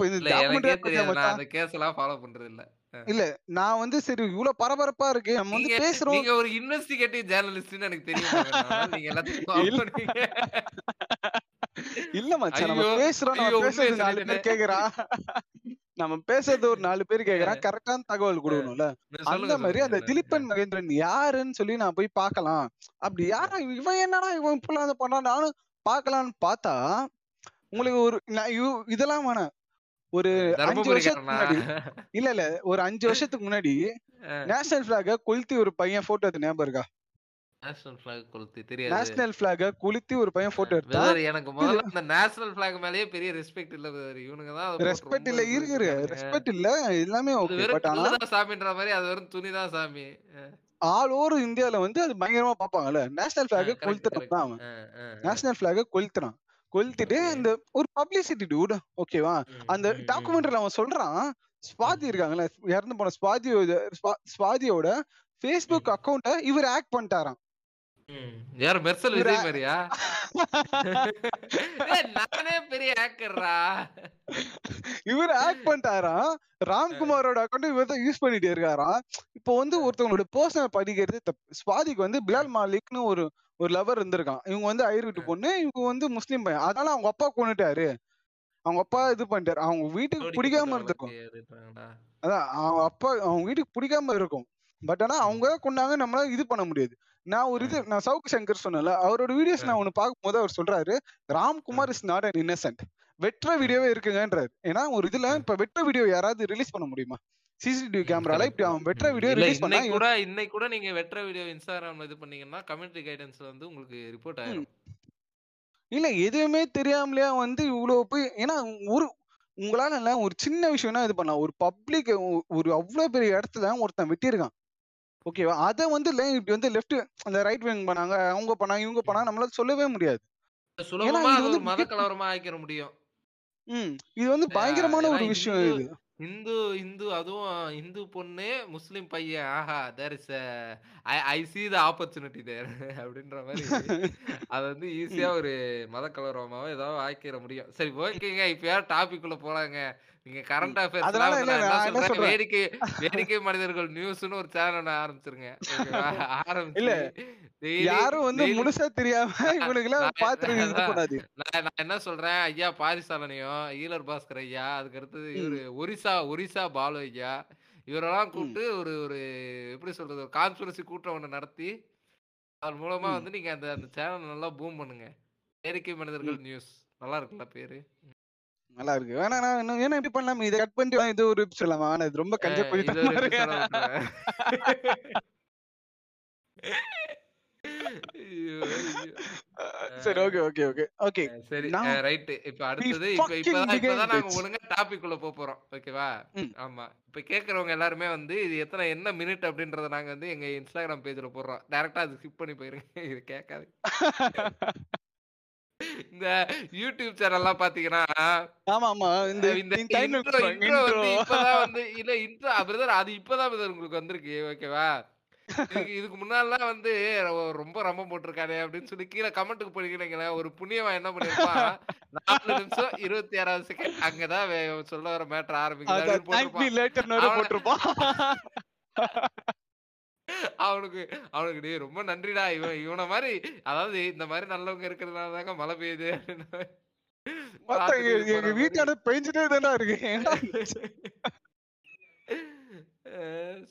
இல்ல நான் வந்து சரி இவ்வளவு பரபரப்பா இருக்கு நம்ம வந்து பேசுறோம். நீங்க ஒரு இன்வெஸ்டிகேட்டிவ் ஜர்னலிஸ்ட்னு எனக்கு தெரியும். நீங்க எல்லாத்தையும் இல்ல மச்சான் நம்ம பேசுறோம். நம்ம பேசுறது நாலு பேர் கேக்குறா, நம்ம பேசுறது ஒரு நாலு பேர் கேக்குறா, கரெக்டான தகவல் கொடுக்கணும்ல. அந்த மாதிரி அந்த திலீபன் மகேந்திரன் யாருன்னு சொல்லி நான் போய் பாக்கலாம். அப்படி யாரா இவன் என்னன்னா இவன் இப்பெல்லாம் அதை பண்ணா நானும் பாக்கலான்னு பார்த்தா உங்களுக்கு ஒரு இதெல்லாம் வேணாம். ஒரு அஞ்சு வருஷத்துக்கு முன்னாடி இல்ல இல்ல ஒரு அஞ்சு வருஷத்துக்கு முன்னாடி நேஷனல் பிளாக கொளுத்தி ஒரு பையன் போட்டோ எடுத்து ஞாபகம் இருக்கா? நேஷனல் பிளாக் கொளுத்தி தெரியாது. நேஷனல் பிளாக கொளுத்தி ஒரு பையன் போட்டோ எடுத்தாரு. எனக்கு முதல்ல அந்த நேஷனல் பிளாக் மேலயே பெரிய ரெஸ்பெக்ட் இல்ல. இவனுங்க தான் ரெஸ்பெக்ட் இல்ல இருக்குது. ரெஸ்பெக்ட் இல்ல எல்லாமே ஓகே. பட் ஆனா சாமின்ற மாதிரி அது வெறும் துணி தான் சாமி. ஆல் ஓவர் இந்தியால வந்து அது பயங்கரமா பாப்பாங்கல்ல. நேஷனல் பிளாக கொளுத்துறான் அவன். நேஷனல் பிளாக கொளுத்துறான். கொளுத்திட்டு அந்த ஒரு பப்ளிசிட்டி டூட் ஓகேவா. அந்த டாக்குமெண்ட்ல அவன் சொல்றான், ஸ்வாதி இருக்காங்கல்ல இறந்து போன ஸ்வாதியோட ஸ்வாதியோட Facebook அக்கவுண்ட இவர் ஹேக் பண்ணிட்டாராம். யார் மெர்சல் விஜய் மாதிரியா? நானே பெரிய ஹேக்கர்ரா. இவர் ஹேக் பண்ணிட்டாராம். ராம்குமாரோட அக்கௌண்ட் இவர் தான் யூஸ் பண்ணிட்டே இருக்காராம். இப்போ வந்து ஒருத்தவங்களோட பர்சனல் படிக்கிறது தப்பு. ஸ்வாதிக்கு வந்து பிலால் மாலிக்னு ஒரு ஒரு லவர் இருந்திருக்கான். இவங்க வந்து ஐயர் வீட்டு பொண்ணு, இவங்க வந்து முஸ்லீம் பையன். அதனால அவங்க அப்பா கொண்டுட்டாரு, அவங்க அப்பா இது பண்ணிட்டாரு. அவங்க வீட்டுக்கு பிடிக்காம இருந்திருக்கும். அதான் அவங்க அப்பா அவங்க வீட்டுக்கு பிடிக்காம இருக்கும். பட் ஆனா அவங்க கொண்டாங்க, நம்மளால இது பண்ண முடியாது. நான் ஒரு இது நான் சவுக்கு சங்கர் சொன்னல அவரோட வீடியோஸ் நான் ஒண்ணு பார்க்கும் போது அவர் சொல்றாரு, Ramkumar is not an innocent, வெற்ற வீடியோவே இருக்குங்கன்றாரு. ஏன்னா ஒரு இதுல இப்ப வெற்ற வீடியோ யாராவது ரிலீஸ் பண்ண முடியுமா? சிசிடிவி கேமரால இப்படி அவன் வெற்ற வீடியோ ரிலீஸ் பண்ணா கூட இன்னைக்கு கூட நீங்க வெற்ற வீடியோ இன்ஸ்டாகிராம்ல இது பண்ணீங்கன்னா கம்யூனிட்டி கைடன்ஸ்ல வந்து உங்களுக்கு ரிப்போர்ட் ஆயிடும். இல்ல எதுவுமே தெரியாமலையா வந்து இவ்வளவு போய் ஏன்னா ஒரு உங்களால இல்ல ஒரு சின்ன விஷயம்னா இது பண்ணலாம். ஒரு பப்ளிக் ஒரு அவ்வளவு பெரிய இடத்துல ஒருத்தன் வெட்டியிருக்கான் ஓகேவா. அதை வந்து இல்லை இப்படி வந்து லெஃப்ட் அந்த ரைட் விங் பண்ணாங்க, அவங்க பண்ணாங்க, இவங்க பண்ணாங்க, நம்மளால சொல்லவே முடியாது. மத கலவரமா ஆக்கிற முடியும். ம், இது வந்து பயங்கரமான ஒரு விஷயம். இது இந்து இந்து அதுவும் இந்து பொண்ணு முஸ்லிம் பையன். ஆஹா, there is I sea the opportunity தேர் அப்படின்ற மாதிரி அது வந்து ஈஸியா ஒரு மத கலவரமாவோ ஏதாவது ஆக்கிற முடியும். சரி ஓகேங்க, இப்ப யார் டாபிக் உள்ள போலாங்க. நீங்க கரண்ட் அஃபேர்ஸ் வேடிக்கை வேடிக்கை மனிதர்கள் நியூஸ்னு ஒரு சேனல் ஆரம்பிச்சிருங்க. ஆரம்பிச்சு யாரும் வந்து முழுசா தெரியாம இவனுக்குலாம் பாத்துட்டு இது பண்ணாதீ. நான் என்ன சொல்றேன், ஐயா பாரிசாலனையும் ஈலர் பாஸ்கர் ஐயா, அதுக்கு அடுத்தது இவரு ஒரிசா ஒரிசா பாலு ஐயா, இவரெல்லாம் கூப்பிட்டு ஒரு ஒரு எப்படி சொல்றது ஒரு கான்ஸ்பிரசி கூட்டம் ஒன்று நடத்தி அது மூலமா வந்து நீங்க அந்த அந்த சேனல் நல்லா பூம் பண்ணுங்க. வேடிக்கை மனிதர்கள் நியூஸ் நல்லா இருக்குல்ல பேரு, நல்லா இருக்கு. வேணா நான் என்ன எப்படி பண்ணலாம், இதை கட் பண்ணி இது ஒரு சொல்லலாமா? ஆனா இது ரொம்ப கஞ்ச எல்லாருமே வந்து இது எத்தனை என்ன மினிட் அப்படின்றத நாங்க வந்து எங்க இன்ஸ்டாகிராம் பேஜ்ல போடுறோம். டைரக்டா அது ஸ்கிப் பண்ணி போயிருங்க, இது கேட்காது. இந்த யூடியூப் சேனல்லாம் பாத்தீங்கன்னா உங்களுக்கு வந்திருக்கு ஓகேவா. இதுக்கு முன்னாடிலாம் வந்து ரொம்ப ரொம்ப போட்டிருக்காரு அப்படின்னு சொல்லி கீழே கமெண்ட்டுக்கு போனீங்கன்னா ஒரு புண்ணியவன் என்ன பண்ணிருப்பான், நாலு நிமிஷம் இருபத்தி ஆறாவது செகண்ட் அங்கதான் சொல்ல வர மேட்டர் ஆரம்பிக்கிறான். அவனுக்கு அவனுக்கு டே ரொம்ப நன்றிடா, இவன் இவன மாதிரி அதாவது இந்த மாதிரி நல்லவங்க இருக்கிறதுனாலதாங்க மழை பெய்யுது. எங்க வீட்டால பெஞ்சிட்டே தான்டா இருக்கு.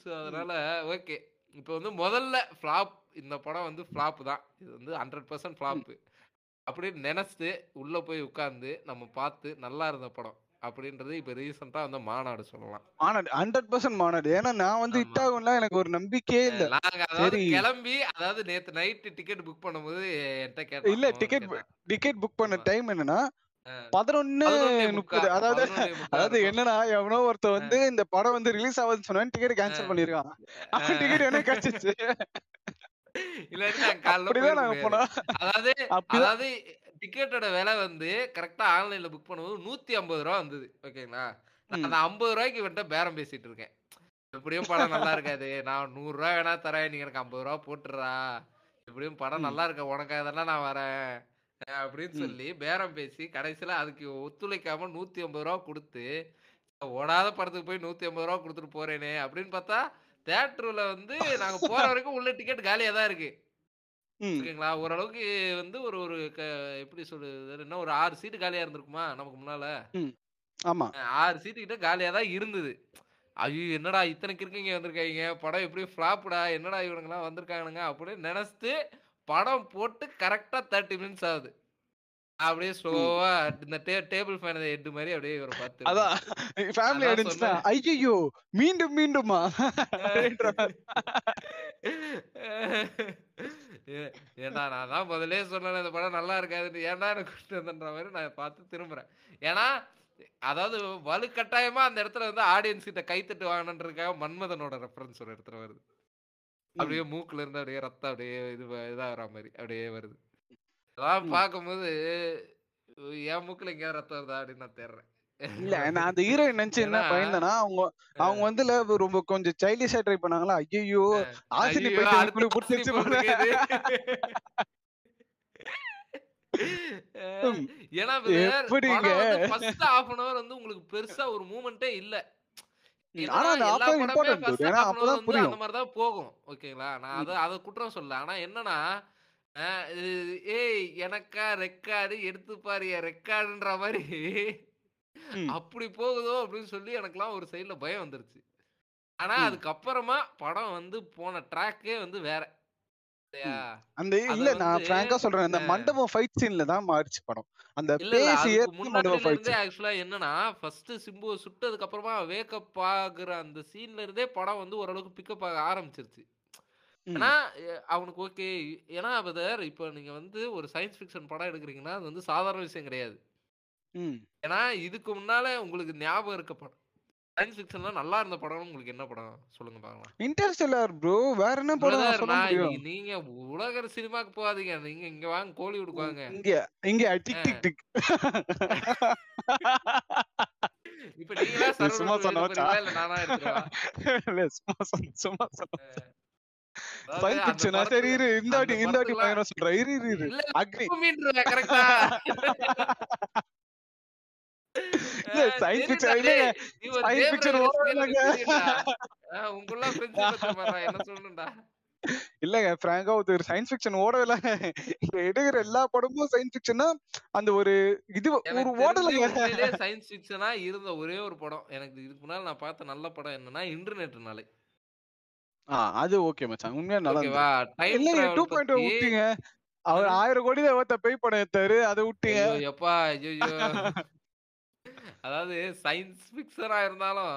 சோ அதனால ஓகே, இப்போ வந்து முதல்ல ஃபிளாப், இந்த படம் வந்து ஃபிளாப் தான், இது வந்து ஹண்ட்ரட் பர்சன்ட் ஃபிளாப்பு அப்படின்னு நினைச்சிட்டு உள்ள போய் உட்கார்ந்து நம்ம பார்த்து நல்லா இருந்த படம் அப்படின்றது இப்ப ரீசெண்டா வந்து மாநாடு சொல்லலாம். மாநாடு ஹண்ட்ரட் பர்சன்ட் மாநாடு. ஏன்னா நான் வந்து ஹிட் ஆகும்லாம் எனக்கு ஒரு நம்பிக்கையே இல்லை. அதாவது கிளம்பி அதாவது நேற்று நைட்டு டிக்கெட் புக் பண்ணும்போது என்கிட்ட கேட்டேன், இல்ல டிக்கெட் டிக்கெட் புக் பண்ண டைம் என்னன்னா பதினொன்னு முப்பது. அதாவது அதாவது என்னன்னா எவனோ ஒருத்த வந்து இந்த படம் வந்து ரிலீஸ் ஆகுதுன்னு சொன்னான்னு டிக்கெட் கேன்சல் பண்ணிருக்கான். அப்ப டிக்கெட் என்ன கிடைச்சிச்சு? அதாவது அதாவது டிக்கெட்டோட விலை வந்து கரெக்டா ஆன்லைன்ல புக் பண்ணும்போது நூத்தி ஐம்பது ரூபா வந்தது. ஓகேங்களா, அந்த ஐம்பது ரூபாய்க்கு விட்ட பேரம் பேசிட்டு இருக்கேன், எப்படியும் படம் நல்லா இருக்காது, நான் நூறு ரூபா வேணா தரேன், நீங்க எனக்கு ஐம்பது ரூபா போட்டுறா, எப்படியும் படம் நல்லா இருக்க, உனக்காக தானே நான் வரேன் அப்படின்னு சொல்லி பேரம் பேசி கடைசியில அதுக்கு ஒத்துழைக்காம நூத்தி ஐம்பது ரூபா கொடுத்து ஓடாத படத்துக்கு போய் நூத்தி ஐம்பது ரூபா கொடுத்துட்டு போறேனே அப்படின்னு பார்த்தா தியேட்டர்ல வந்து நாங்க போற வரைக்கும் உள்ள டிக்கெட் காலியா தான் இருக்கு. ஓகேங்களா, ஓரளவுக்கு வந்து ஒரு ஒரு எப்படி சொல்றது, என்ன ஒரு ஆறு சீட்டு காலியா இருந்திருக்குமா நமக்கு முன்னால. ஆமா, ஆறு சீட்டு கிட்ட காலியா தான் இருந்தது. ஐயோ என்னடா இத்தனைக்கு இருக்கீங்க வந்திருக்காங்க, படம் எப்படி ஃபிளாப்டா, என்னடா இவனுங்கெல்லாம் வந்திருக்கானுங்க அப்படின்னு நினைச்சிட்டு படம் போட்டு கரெக்டா தேர்ட்டி மினிட்ஸ் ஆகுது. அப்படியே ஸ்லோவா இந்த டேபிள் ஃபேன் எட்டு மாதிரி அப்படியே ஒரு பார்த்து அதான் ஃபேமிலி ஆடியன்ஸ்னா ஐயோ மீண்டும் மீண்டுமா ஏன்னா நான் தான் முதலே சொன்னேன் இந்த படம் நல்லா இருக்காதுன்னு, ஏன்னா எனக்கு கொடுத்துன்ற மாதிரி நான் பார்த்து திரும்புறேன். ஏன்னா அதாவது வலுக்கட்டாயமா அந்த இடத்துல வந்து ஆடியன்ஸ் கிட்ட கைத்தட்டு வாங்கணுன்றதுக்காக மன்மதனோட ரெஃபரன்ஸ் ஒரு இடத்துல வருது. அப்படியே மூக்குல இருந்து அப்படியே ரத்தம் அப்படியே இது இதாகிற மாதிரி அப்படியே வருது. அதான் பார்க்கும்போது என் மூக்குல எங்கேயாவது ரத்தம் வருதா அப்படின்னு நான் தேடுறேன். இல்ல நான் அந்த ஹீரோயின் நினைச்சு என்ன பயந்தேன்னா, அவங்க அவங்க வந்துல ரொம்ப கொஞ்சம் சைல்டிஷா ட்ரை பண்ணாங்களா, ஐயோ ஆசினி ஏன்னா வந்து உங்களுக்கு பெருசா ஒரு மூமெண்டே இல்ல. போகும் ஓகேங்களா, நான் அத அத குற்றம் சொல்ல, ஆனா என்னன்னா ஏய் எனக்கா ரெக்கார்டு எடுத்து பாரு ரெக்கார்டுன்ற மாதிரி அப்படி போகுதோ அப்படின்னு சொல்லி எனக்குலாம் ஒரு சைட்ல பயம் வந்துருச்சு. ஆனா அதுக்கப்புறமா படம் வந்து போன ட்ராக்கே வந்து வேற. அந்த இல்ல நான் பிராங்கா சொல்றேன், அந்த மண்டபம் ஃபைட் சீன்ல தான் மாறிச்சு படம். அந்த பேசியே மண்டபம் ஃபைட் சீன் एक्चुअली என்னன்னா ஃபர்ஸ்ட் சிம்பு சுட்டதுக்கு அப்புறமா வேக் அப் ஆகுற அந்த சீன்ல இருந்தே படம் வந்து ஓரளவுக்கு பிக் அப் ஆக ஆரம்பிச்சிருச்சு. ஏன்னா அவனுக்கு ஓகே, ஏன்னா பதர் இப்போ நீங்க வந்து ஒரு சயின்ஸ் ஃபிக்ஷன் படம் எடுக்கிறீங்கன்னா அது வந்து சாதாரண விஷயம் கிடையாது. ஏன்னா இதுக்கு முன்னால உங்களுக்கு ஞாபகம் இருக்க படம் சயின்ஸ் ஃபிக்ஷன்லாம் நல்லா இருந்த படம் உங்களுக்கு என்ன படம் சொல்லுங்க பார்க்கலாம்? இன்டர்ஸ்டெல்லர் ப்ரோ, வேற என்ன படம் சொல்ல முடியும்? நீங்க உலக சினிமாக்கு போகாதீங்க, நீங்க இங்க வாங்க, கோலிவுட் வாங்க. இங்க இங்க டிக் டிக் டிக் இப்போ நீங்க சும்மா சொன்னவச்சா இல்ல நானா இருக்கேன்? இல்ல சும்மா சும்மா சொன்னவச்சா சயின்ஸ் ஃபிக்ஷனா சரி இரு, இந்த வாட்டி இந்த வாட்டி பயங்கரமா சொல்ற இரு இரு அக்ரி மீட்டர் கரெக்ட்டா இல்லங்க பிராங்கா ஒரு சயின்ஸ் ஃபிக்ஷன் ஓடல, எடுக்கிற எல்லா படமும் சயின்ஸ் ஃபிக்ஷனா அந்த ஒரு இது ஒரு ஓடல. சயின்ஸ் ஃபிக்ஷனா இருந்த ஒரே ஒரு படம் எனக்கு இதுக்கு முன்னால நான் பார்த்த நல்ல படம் என்னன்னா இன்டர்நெட்னாலே அது ஓகே மச்சான், உண்மையா நல்லா ஓகேவா. இல்லங்க டூ பாயிண்ட் ஓ விட்டீங்க, அவர் ஆயிரம் கோடி தேவத்தை பேய் படம் எடுத்தாரு, அதை விட்டீங்க. எப்பா அதாவது சயின்ஸ் ஃபிக்ஷனா இருந்தாலும்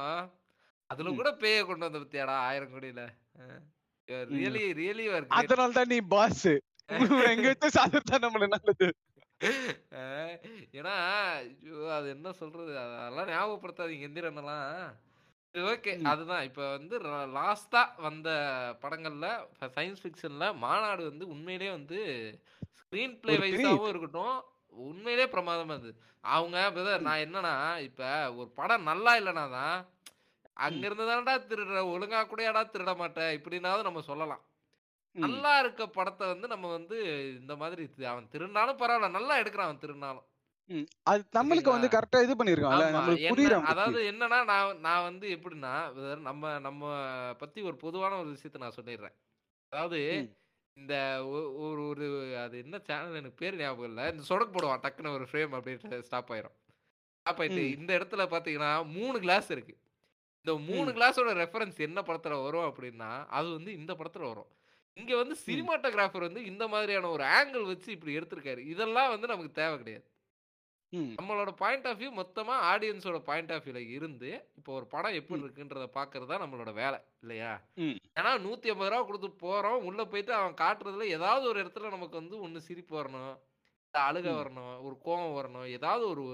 அதுல கூட பேய கொண்டு வந்த பத்தியாடா ஆயிரம் கோடியில. ரியலி ரியலி இருக்கு, அதனால தான் நீ பாஸ் எங்க வச்சு சாதா நம்மள நல்லது. ஏன்னா அது என்ன சொல்றது, அதெல்லாம் ஞாபகப்படுத்தாதீங்க எந்திரனெல்லாம். ஓகே அதுதான் இப்ப வந்து லாஸ்டா வந்த படங்கள்ல சயின்ஸ் ஃபிக்ஷன்ல மாநாடு வந்து உண்மையிலே வந்து ஸ்கிரீன் பிளே வைஸாவும் இருக்கட்டும் உண்மையிலே பிரமாதமா இருந்தது. அவங்க நான் என்னன்னா இப்ப ஒரு படம் நல்லா இல்லைனாதான் அங்க இருந்ததான்டா திருடுற, ஒழுங்கா கூட ஏடா திருட மாட்டேன் இப்படின்னாவது நம்ம சொல்லலாம். நல்லா இருக்க படத்தை வந்து நம்ம வந்து இந்த மாதிரி அவன் திருடினாலும் பரவாயில்ல, நல்லா எடுக்கிறான் அவன் திருடினாலும் அது நம்மளுக்கு வந்து கரெக்டா இது பண்ணிருக்கான். அதாவது என்னன்னா நான் நான் வந்து எப்படின்னா நம்ம நம்ம பத்தி ஒரு பொதுவான ஒரு விஷயத்த நான் சொல்லிடுறேன். அதாவது இந்த ஒரு ஒரு அது என்ன சேனல் எனக்கு பேர் ஞாபகம் இல்லை, இந்த சொடக்கு போடுவான் டக்குன்னு ஒரு ஃப்ரேம் அப்படின்ற ஸ்டாப் ஆயிரும். ஸ்டாப் ஆயிட்டு இந்த இடத்துல பார்த்தீங்கன்னா மூணு கிளாஸ் இருக்கு. இந்த மூணு கிளாஸோட ரெஃபரன்ஸ் என்ன படத்துல வரும் அப்படின்னா அது வந்து இந்த படத்துல வரும். இங்க வந்து சினிமாட்டோகிராஃபர் வந்து இந்த மாதிரியான ஒரு ஆங்கிள் வச்சு இப்படி எடுத்திருக்காரு. இதெல்லாம் வந்து நமக்கு தேவை கிடையாது. நம்மளோட பாயிண்ட் ஆஃப் வியூ மொத்தமா ஆடியன்ஸோட பாயிண்ட் ஆஃப் வியூல இருந்து இப்போ ஒரு படம் எப்படி இருக்குன்றத பாக்குறதா நம்மளோட வேலை இல்லையா? ஏன்னா நூத்தி ஐம்பது ரூபா கொடுத்து போறோம், உள்ள போயிட்டு அவன் காட்டுறதுல ஏதாவது ஒரு இடத்துல நமக்கு வந்து ஒண்ணு சிரிப்பு வரணும், அழுக வரணும், ஒரு கோபம் வரணும், ஏதாவது ஒரு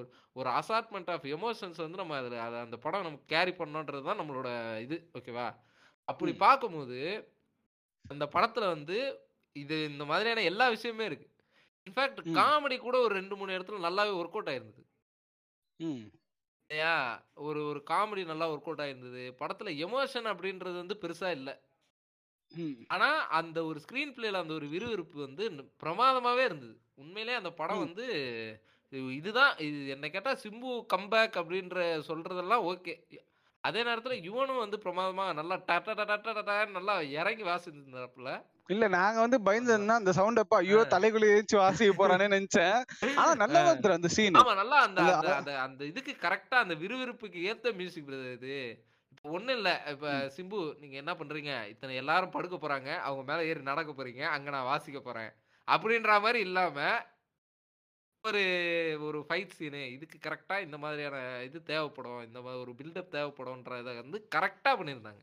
ஒரு அசார்ட்மெண்ட் ஆஃப் எமோஷன்ஸ் வந்து நம்ம அதுல அந்த படம் நமக்கு கேரி பண்ணணுன்றதுதான் நம்மளோட இது, ஓகேவா? அப்படி பார்க்கும்போது அந்த படத்துல வந்து இது இந்த மாதிரியான எல்லா விஷயமே இருக்கு. இன்ஃபேக்ட் காமெடி கூட ஒரு ரெண்டு மூணு இடத்துல நல்லாவே ஒர்க் அவுட் ஆயிருந்தது இல்லையா? ஒரு ஒரு காமெடி நல்லா ஒர்க் அவுட் ஆயிருந்தது படத்துல. எமோஷன் அப்படின்றது வந்து பெருசா இல்லை, ஆனா அந்த ஒரு ஸ்கிரீன் பிளேல அந்த ஒரு விறுவிறுப்பு வந்து பிரமாதமாவே இருந்தது. உண்மையிலே அந்த படம் வந்து இதுதான் இது என்ன கேட்டா சிம்பு கம்பேக் அப்படின்ற சொல்றதெல்லாம் ஓகே. அதே நேரத்துல யுவனும் வந்து பிரமாதமா நல்லா டட்ட டட்ட டட்ட நல்லா இறங்கி வாசிச்சிருந்தாப்புல. இல்ல நாங்க வந்து பயந்ததுன்னா அந்த சவுண்ட் அப்பா ஐயோ தலைக்குள்ளே ஏறிச்சு வாசிக்க போறானே நினைச்சேன். ஆனா நல்லா வந்துரும் அந்த சீன். ஆமா நல்லா அந்த அந்த அந்த இதுக்கு கரெக்டா அந்த விறுவிறுப்புக்கு ஏத்த மியூசிக் பிரதர். இது இப்போ ஒன்றும் இல்லை, இப்போ சிம்பு நீங்கள் என்ன பண்ணுறீங்க, இத்தனை எல்லாரும் படுக்க போகிறாங்க, அவங்க மேலே ஏறி நடக்க போகிறீங்க, அங்கே நான் வாசிக்க போகிறேன் அப்படின்ற மாதிரி இல்லாமல் ஒரு ஒரு ஃபைட் சீனு இதுக்கு கரெக்டாக இந்த மாதிரியான இது தேவைப்படும், இந்த மாதிரி ஒரு பில்டப் தேவைப்படும்ன்றதை வந்து கரெக்டாக பண்ணியிருந்தாங்க.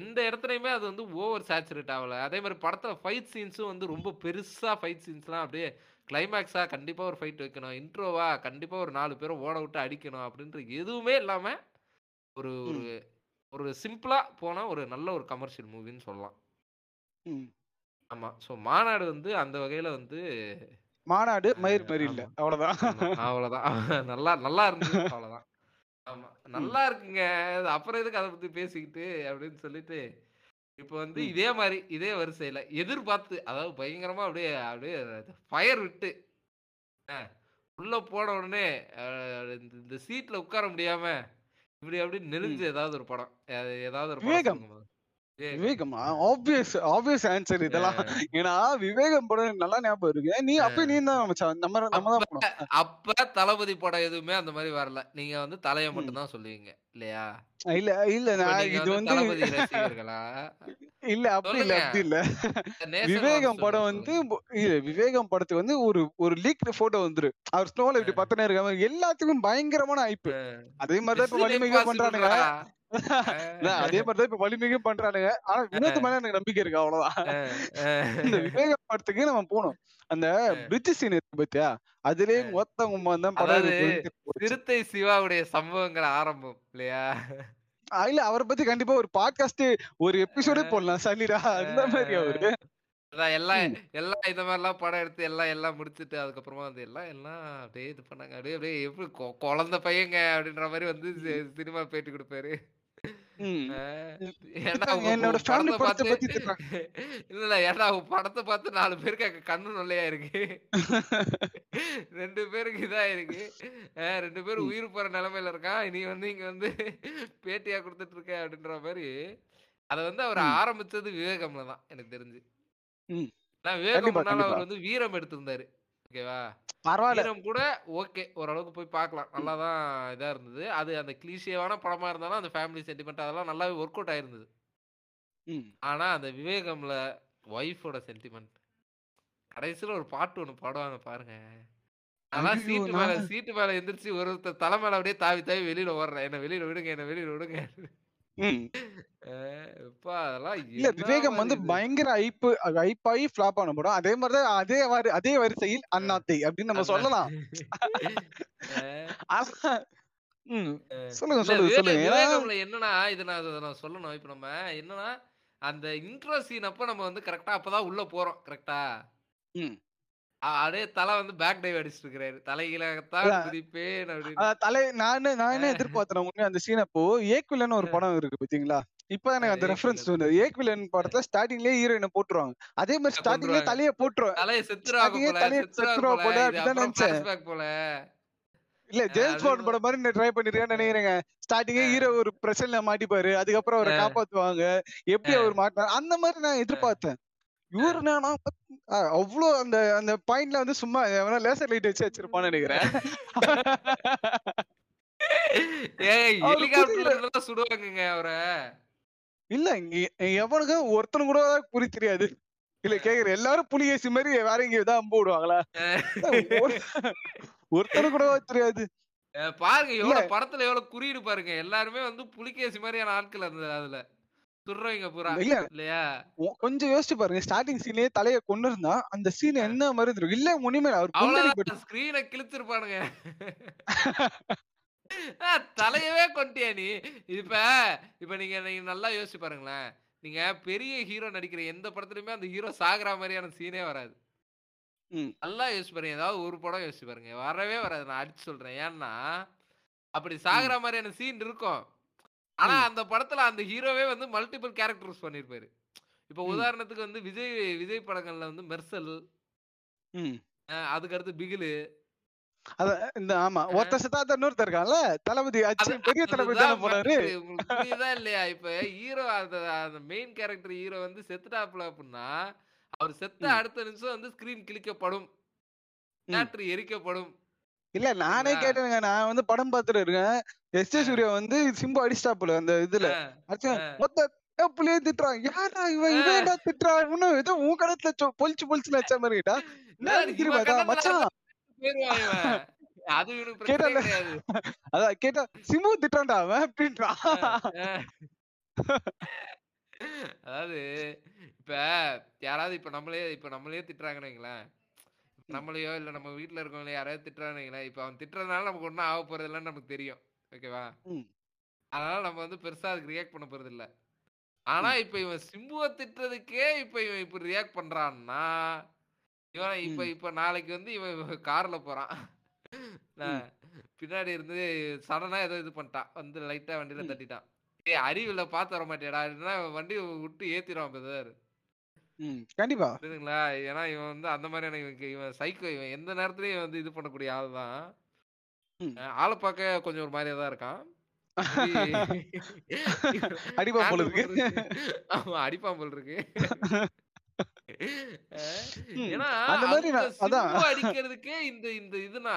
எந்த இடத்துலையுமே அது வந்து ஓவர் சேச்சுரேட் ஆகலை. அதே மாதிரி படத்தில் ஃபைட் சீன்ஸும் வந்து ரொம்ப பெருசாக ஃபைட் சீன்ஸ்லாம் அப்படியே கிளைமேக்ஸாக கண்டிப்பாக ஒரு ஃபைட் வைக்கணும், இன்ட்ரோவா கண்டிப்பாக ஒரு நாலு பேரும் ஓட விட்டு அடிக்கணும் அப்படின்ற எதுவுமே இல்லாமல் ஒரு ஒரு சிம்பிளா போனா ஒரு நல்ல ஒரு கமர்ஷியல் மூவின்னு சொல்லலாம். ஆமா, சோ மாநாடு வந்து அந்த வகையில வந்து மாநாடு மயிர் மாதிரி இல்ல, அவ்வளவுதான் அவ்வளவுதான் நல்லா நல்லா இருந்துச்சு, அவ்வளவுதான். ஆமா நல்லா இருக்குங்க, அப்புறம் எதுக்கு அதை பத்தி பேசிக்கிட்டு அப்படின்னு சொல்லிட்டு இப்ப வந்து இதே மாதிரி இதே வரிசையில எதிர்பார்த்து, அதாவது பயங்கரமா அப்படியே அப்படியே ஃபயர் விட்டு உள்ள போன உடனே இந்த சீட்ல உட்கார முடியாம இப்படி அப்படி நெருஞ்சு ஏதாவது ஒரு படம் ஏதாவது ஒரு Vivegam Vivegam obvious obvious answer இதெல்லாம். ஏன்னா விவேகம் படம் நல்லா ஞாபகம் இருக்கு. நீ அப்ப நீ தான் அப்ப தளபதி படம் எதுவுமே அந்த மாதிரி வரல. நீங்க வந்து தலையை மட்டும் தான் சொல்லுவீங்க இல்லையா? இல்ல இல்ல நான் இது வந்து இல்ல அப்படி இல்ல அப்படி இல்ல விவேகம் படம் வந்து விவேகம் படத்துக்கு வந்து ஒரு ஒரு லீக்டு போட்டோ வந்துரு அவர் ஸ்னோல இப்படி பத்தனே இருக்காங்க, எல்லாத்துக்கும் பயங்கரமான ஹைப். அதே மாதிரிதான் இப்ப வலிமையா பண்றானுங்க அதே மாதிரிதான் இப்ப வலிமையா பண்றானுங்க ஆனா வினோத் மேல எனக்கு நம்பிக்கை இருக்கு, அவ்வளவுதான். இந்த விவேகம் படத்துக்கு நம்ம போனோம். அந்த பிரிட்ஜ் சீன் இருக்கு பத்தியா, அதுலயே மொத்த தான் படம் திருத்தை சிவாவுடைய சம்பவங்கள் ஆரம்பம் இல்லையா? இல்ல அவரை பத்தி கண்டிப்பா ஒரு பாட்காஸ்ட் ஒரு எபிசோடே போடலாம் சலீரா அந்த மாதிரி. அவரு எல்லாம் எல்லாம் இந்த மாதிரி எல்லாம் படம் எடுத்து எல்லாம் எல்லாம் முடிச்சுட்டு அதுக்கப்புறமா வந்து எல்லாம் எல்லாம் அப்படியே இது பண்ணாங்க, அப்படியே அப்படியே எப்படி குழந்தை பையங்க அப்படின்ற மாதிரி வந்து சினிமா பேட்டி கொடுப்பாரு. படத்தை பார்த்து நாலு பேருக்கு அங்க கண்ணு நொல்லையா இருக்கு, ரெண்டு பேருக்கு இதா இருக்கு, ரெண்டு பேரும் உயிர் போற நிலைமையில இருக்கான், நீ வந்து இங்க வந்து பேட்டியா கொடுத்துட்டு இருக்க அப்படின்ற மாதிரி. அத வந்து அவர் ஆரம்பிச்சது விவேகம்ல தான் எனக்கு தெரிஞ்சு. விவேகம் முன்னால அவர் வந்து வீரம் எடுத்திருந்தாரு, ஓகேவா? வீரம் கூட ஓகே ஓரளவுக்கு போய் பார்க்கலாம், நல்லா தான் இதா இருந்தது. அது அந்த கிளீஷியவான படமா இருந்தாலும் அந்த ஃபேமிலி சென்டிமெண்ட் அதெல்லாம் நல்லாவே ஒர்க் அவுட் ஆயிருந்தது. ஆனா அந்த விவேகம்ல ஒய்ஃபோட சென்டிமெண்ட் கடைசியில ஒரு பாட்டு ஒண்ணு பாடுவாங்க பாருங்க, அதான் சீட்டு மேல சீட்டு மேல எந்திரிச்சு ஒருத்தர் தலை மேல அப்படியே தாவி தாவி வெளியில ஓடுறேன், என்ன வெளியில விடுங்க, என்ன வெளியில விடுங்க. இல்ல விவேகம் வந்து பயங்கர ஐப்பு ஐப்பாயி ஃபிளாப் ஆன படம். அதே மாதிரிதான் அதே அதே வரிசையில் அண்ணாத்தை அப்படின்னு நம்ம சொல்லலாம். சொல்லுங்க சொல்லுங்க என்னன்னா இது நான் சொல்லணும். இப்ப நம்ம என்னன்னா அந்த இன்ட்ரோ சீன் அப்ப நம்ம வந்து கரெக்டா அப்பதான் உள்ள போறோம், கரெக்டா? அதே தலை வந்து பேக் டைவ் அடிச்சிட்டு இருக்கிறாரு, தலைகீழத்தான் குதிப்பேன் அப்படின்னு தலை. நானு நானே எதிர்பார்த்தேன் உண்மையா அந்த சீன். அப்போ ஏக்குலன்னு ஒரு படம் இருக்கு பாத்தீங்களா, இப்பதான் எனக்கு அந்த ரெஃபரன்ஸ் வந்தது. ஏக்குலன் படத்துல ஸ்டார்டிங்லயே ஹீரோயினை போட்டுருவாங்க, அதே மாதிரி ஸ்டார்டிங்லயே தலைய போட்டுருவாங்க, தலைய செத்துறாங்க போல, தலைய செத்துறாங்க போல அப்படிதான் நினைச்சேன். இல்ல ஜேம்ஸ் பாண்ட் படம் மாதிரி ட்ரை பண்ணிருக்கேன்னு நினைக்கிறேங்க. ஸ்டார்டிங்கே ஹீரோ ஒரு பிரச்சனைல மாட்டிப்பாரு, அதுக்கப்புறம் அவரை காப்பாத்துவாங்க, எப்படி அவர் மாட்டாரு அந்த மாதிரி நான் எதிர்பார்த்தேன். இவரு என்னன்னா அவ்வளோ அந்த அந்த பாயிண்ட்ல வந்து சும்மா லேசர் லைட் வச்சு வச்சிருப்பான்னு நினைக்கிறேன். சுடுவாங்க அவரை இல்ல எவனுக்கு ஒருத்தனு கூட புரிய தெரியாது. இல்ல கேக்குற எல்லாரும் புலிகேசி மாதிரி வேற எங்கதான் அம்பு விடுவாங்களா, ஒருத்தனு கூட தெரியாது. பாருங்க எவ்வளவு படத்துல எவ்வளவு குறியீடு பாருங்க, எல்லாருமே வந்து புலிகேசி மாதிரியான ஆட்கள் இருந்தது அதுல. கொஞ்சம் யோசிச்சு பாருங்க, ஸ்டார்டிங் சீன்லயே தலைய கொண்டு இருந்தா அந்த சீன் என்ன மாதிரி இருந்திருக்கும். இல்ல முனிமேல அவர் ஸ்கிரீனை கிழிச்சிருப்பானுங்க, தலையவே கொண்டியா நீ. இப்ப இப்ப நீங்க நல்லா யோசிச்சு பாருங்களேன், நீங்க பெரிய ஹீரோ நடிக்கிற எந்த படத்துலயுமே அந்த ஹீரோ சாகுற மாதிரியான சீனே வராது. நல்லா யோசிச்சு பாருங்க, ஏதாவது ஒரு படம் யோசிச்சு பாருங்க, வரவே வராது. நான் அடிச்சு சொல்றேன், ஏன்னா அப்படி சாகுற மாதிரியான சீன் இருக்கும். ஆனா அந்த படத்துல அந்த ஹீரோவே வந்து மல்டிபிள் கேரக்டர்ஸ் பண்ணிருப்பாரு. இப்ப உதாரணத்துக்கு வந்து விஜய் விஜய் படங்கள்ல வந்து மெர்சல், அதுக்கடுத்து பிகிலு, தளபதி இல்லையா. இப்ப ஹீரோ அந்த மெயின் கேரக்டர் ஹீரோ வந்து செத்துட்டாப்ல அப்படின்னா அவர் செத்த அடுத்த நிமிஷம் வந்து ஸ்கிரீன் கிழிக்கப்படும், தியேட்டர் எரிக்கப்படும். இல்ல நானே கேட்டேங்க, நான் வந்து படம் பார்த்துட்டு இருக்கேன், எஸ் ஏ சூர்யா வந்து சிம்பு அடிஸ்டாப்ல அந்த இதுல மொத்த புள்ளியே திட்டுறான். யாரா இவன் இவன் திட்டுறான்னு ஏதோ உன் கடத்துல பொழிச்சு பொழிச்சு வச்ச மாதிரி கேட்டா என்ன மச்சான் கேட்டா சிம்பு திட்டான்டா அவன் அப்படின்றான். அதாவது இப்ப யாராவது இப்ப நம்மளே இப்ப நம்மளே திட்டுறாங்கன்னீங்களேன், நம்மளையோ இல்ல நம்ம வீட்டுல இருக்கவங்களே யாராவது திட்டுறானுங்களா, இப்ப அவன் திட்டுறதுனால நமக்கு ஒன்னும் ஆக போறது இல்லைன்னு நமக்கு தெரியும், ஓகேவா. அதனால நம்ம வந்து பெருசா அதுக்கு ரியாக்ட் பண்ண போறது இல்ல. ஆனா இப்ப இவன் சிம்புவை திட்டுறதுக்கே இப்ப இவன் இப்ப ரியாக்ட் பண்றான்னா, இவன் இப்ப இப்ப நாளைக்கு வந்து இவன் கார்ல போறான், பின்னாடி இருந்து சடனா ஏதோ இது பண்ணிட்டான், வந்து லைட்டா வண்டியில தட்டிட்டான், ஏய் அறிவுல பாத்து வர மாட்டேடா அப்படின்னா வண்டி விட்டு ஏத்திடுவான் பிரதர். கண்டிப்பா புரியுதுங்களா, ஏன்னா இவன் வந்து அந்த மாதிரியான இவனுக்கு இவன் சைக்கோ, இவன் எந்த நேரத்துலயும் வந்து இது பண்ணக்கூடிய ஆள் தான். ஆளை பார்க்க கொஞ்சம் ஒரு மாதிரியா தான் இருக்கான், அடிப்பான் போல் இருக்கு. ஆமா அடிப்பான் போல் இருக்கு. ஏன்னா அடிக்கிறதுக்கே இந்த இந்த இதுனா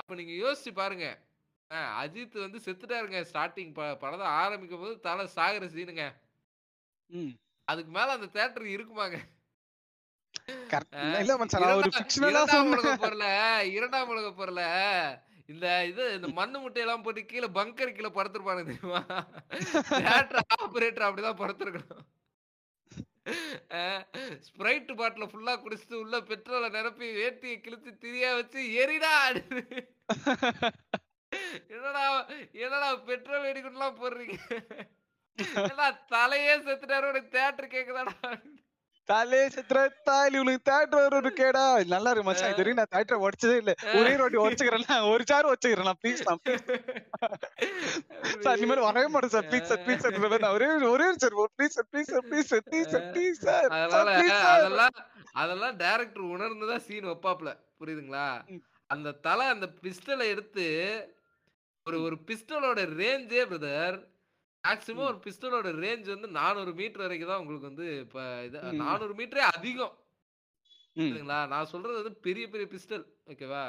அப்ப நீங்க யோசிச்சு பாருங்க, அஜித் வந்து செத்துட்டா இருங்க ஸ்டார்டிங் படத்தை ஆரம்பிக்கும் போது தலை சாகர சீனுங்க, அதுக்கு மேல அந்த தியேட்டர் இருக்குமாங்க. இரண்டாம் உலக போர்ல இந்த இது இந்த மண்ணு முட்டையெல்லாம் போட்டு கீழே பங்கர் கீழே படுத்துருப்பாங்க தெரியுமா, தியேட்டர் ஆபரேட்டர் அப்படிதான் படுத்துருக்கணும். ஸ்ப்ரைட் பாட்டில ஃபுல்லா குடிச்சிட்டு உள்ள பெட்ரோலை நிரப்பி வேட்டியை கிழித்து திரியா வச்சு எரிடா என்னடா என்னடா பெட்ரோல் வெடிக்கெல்லாம் போடுறீங்க, தலையே செத்துட்டாரு தியேட்டர் கேக்குதாடா, தலையே செத்துற தாலி உனக்கு தியேட்டர் ஒரு கேடா. நல்லா இருக்கு மச்சான், இது வரைக்கும் நான் தியேட்டர் உடச்சதே இல்ல, ஒரே ரோட்டி உடச்சுக்கிறேன், ஒரு சார் உடச்சுக்கிறேன் நான், ப்ளீஸ் நான் சார் இனிமேல் வரவே மாட்டேன் sir, please sir please sir, நான் ஒரே ஒரே sir please sir please sir please sir please sir please sir. அதெல்லாம் அதெல்லாம் டைரக்டர் உணர்ந்துதான் சீன் வைப்பாப்ல, புரியுதுங்களா. அந்த தலை அந்த பிஸ்டலை எடுத்து ஒரு ஒரு பிஸ்டலோட ரேஞ்சே பிரதர் மேக்சிமம் ஒரு பிஸ்டலோட ரேஞ்ச் வந்து நானூறு மீட்டர் வரைக்கும் தான் உங்களுக்கு வந்து இப்போ இது நானூறு மீட்டரே அதிகம் இல்லைங்களா. நான் சொல்றது வந்து பெரிய பெரிய பிஸ்டல் ஓகேவா,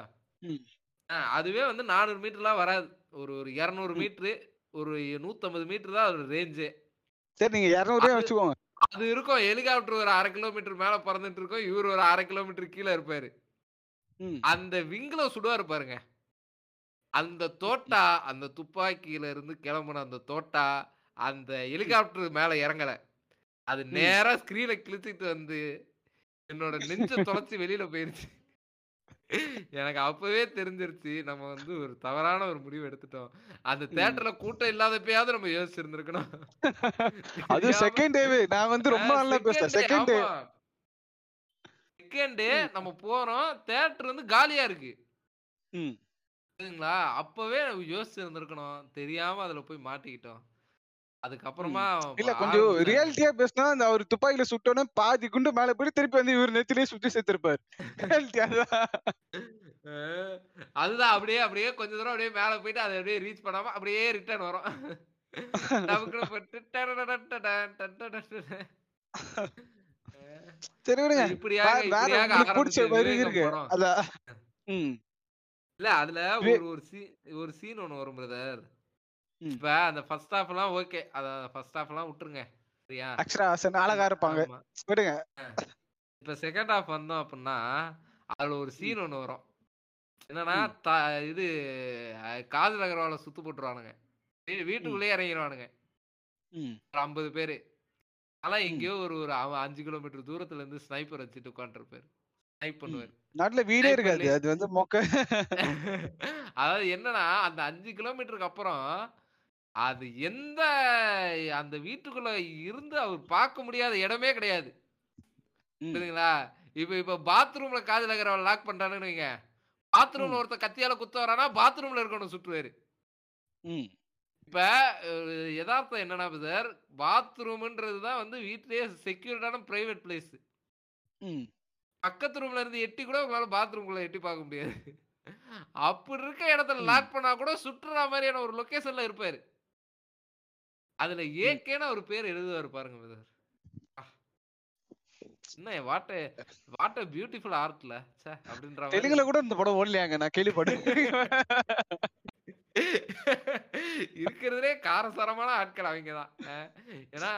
அதுவே வந்து நானூறு மீட்டர்லாம் வராது, ஒரு ஒரு இரநூறு மீட்ரு ஒரு நூற்றம்பது மீட்டர் தான் அதோட ரேஞ்சு. சரி நீங்கள் இரநூறுவே வச்சுக்கோங்க, அது இருக்கும். ஹெலிகாப்டர் ஒரு அரை கிலோமீட்டர் மேலே பறந்துட்டு இருக்கும், இவர் ஒரு அரை கிலோமீட்டர் கீழே இருப்பாரு. அந்த விங்கில சுடுவாரு பாருங்க, அந்த தோட்டா அந்த துப்பாக்கியில இருந்து கிளம்புன அந்த தோட்டா அந்த ஹெலிகாப்டர் மேல இறங்கல, அது நேரா ஸ்கிரீனை கிழிச்சிட்டு வந்து என்னோட நெஞ்ச தொலைச்சி வெளியில போயிருச்சு. எனக்கு அப்பவே தெரிஞ்சிருச்சு நம்ம வந்து ஒரு தவறான ஒரு முடிவு எடுத்துட்டோம். அந்த தியேட்டர்ல கூட்டம் இல்லாதப்பயாவது நம்ம யோசிச்சிருந்திருக்கணும். அது செகண்ட் டேவே நான் வந்து ரொம்ப நல்லா பேசுறேன், செகண்ட் டே செகண்ட் டே நம்ம போறோம், தியேட்டர் வந்து காலியா இருக்கு, அப்பவே யோசிச்சு இருந்திருக்கணும், தெரியாம அதுல போய் மாட்டிக்கிட்டோம். அதுக்கப்புறமா இல்ல கொஞ்சம் ரியாலிட்டியா பேசினா அந்த அவர் துப்பாக்கியில சுட்டோன்னு பாதி குண்டு மேல போய் திருப்பி வந்து இவர் நெத்திலேயே சுத்தி சேர்த்திருப்பாரு. அதுதான் அப்படியே அப்படியே கொஞ்ச தூரம் அப்படியே மேல போயிட்டு அதை அப்படியே ரீச் பண்ணாம அப்படியே ரிட்டர்ன் வரும். இல்ல அதுல ஒரு ஒரு சீன் ஒரு சீன் ஒண்ணு வரும் பிரதர். இப்ப அந்த ஃபர்ஸ்ட் ஹாஃப் எல்லாம் ஓகே, அத ஃபர்ஸ்ட் ஹாஃப் எல்லாம் விட்டுருங்க சரியா, அக்ஷராசன் அழகா இருப்பாங்க விடுங்க. இப்ப செகண்ட் ஹாஃப் வந்தோம் அப்படின்னா அதுல ஒரு சீன் ஒண்ணு வரும் என்னன்னா, இது காஜல் அகர்வால சுத்து போட்டுருவானுங்க, வீட்டுக்குள்ளேயே இறங்கிடுவானுங்க ஒரு ஐம்பது பேரு. ஆனா எங்கேயோ ஒரு ஒரு அஞ்சு கிலோமீட்டர் தூரத்துல இருந்து ஸ்னைப்பர் வச்சுட்டு உட்காந்துருப்பாரு, ஸ்னைப் பண்ணுவாரு. நாட்டுல வீடே இருக்காது, அது வந்து மொக்க. அதாவது என்னன்னா அந்த அஞ்சு கிலோமீட்டருக்கு அப்புறம் அது எந்த அந்த வீட்டுக்குள்ள இருந்து அவர் பார்க்க முடியாத இடமே கிடையாது. புரியுதுங்களா? இப்ப இப்ப பாத்ரூம்ல காஜல் அகர்வால் லாக் பண்றானுன்னு வைங்க, பாத்ரூம்ல ஒருத்த கத்தியால குத்த வரானா பாத்ரூம்ல இருக்கணும் சுற்றுவாரு. இப்ப யதார்த்தம் என்னன்னா சார், பாத்ரூம்ன்றதுதான் வந்து வீட்லயே செக்யூரிட்டான பிரைவேட் பிளேஸ். பக்கத்து ரூம்ல இருந்து எட்டி கூட உங்களால பாத்ரூம்குள்ள எட்டி பார்க்க முடியாது. அப்படி இருக்க இடத்துல லாக் பண்ணா கூட சுற்றுற மாதிரியான ஒரு லொகேஷன்ல இருப்பாரு. அதுல ஏக்கேன்னு ஒரு பேர் எழுதுவாரு பாருங்க சார். தெலுங்குல கூட இந்த படம் ஓடலையாங்க, நான் கேள்விப்பட்டே. காரசாரமான ஆட்கள் அவங்கதான். ஏன்னா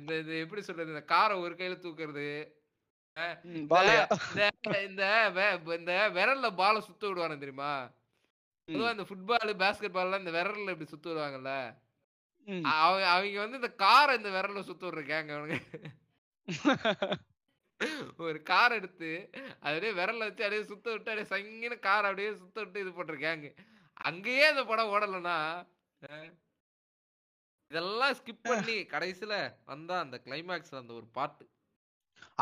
இந்த எப்படி சொல்றது, இந்த காரை ஒரு கையில தூக்குறது, இந்த விரல்ல பால சுத்த விடுவானு தெரியுமா, இந்த ஃபுட்பால் பேஸ்கெட் பால் இந்த விரல்ல இப்படி சுத்த விடுவாங்கல்ல, அவங்க வந்து இந்த காரை இந்த விரல்ல சுத்த விடுறாங்க. அவனுங்க ஒரு கார் எடுத்து அதே விரல வச்சு அப்படியே சுத்த விட்டு அப்படியே சங்கின கார் அப்படியே சுத்த விட்டு இது போட்டிருக்காங்க. அங்கேயே அந்த படம் ஓடலன்னா இதெல்லாம் ஸ்கிப் பண்ணி கடைசியில வந்தா அந்த கிளைமேக்ஸ்ல அந்த ஒரு பாட்டு,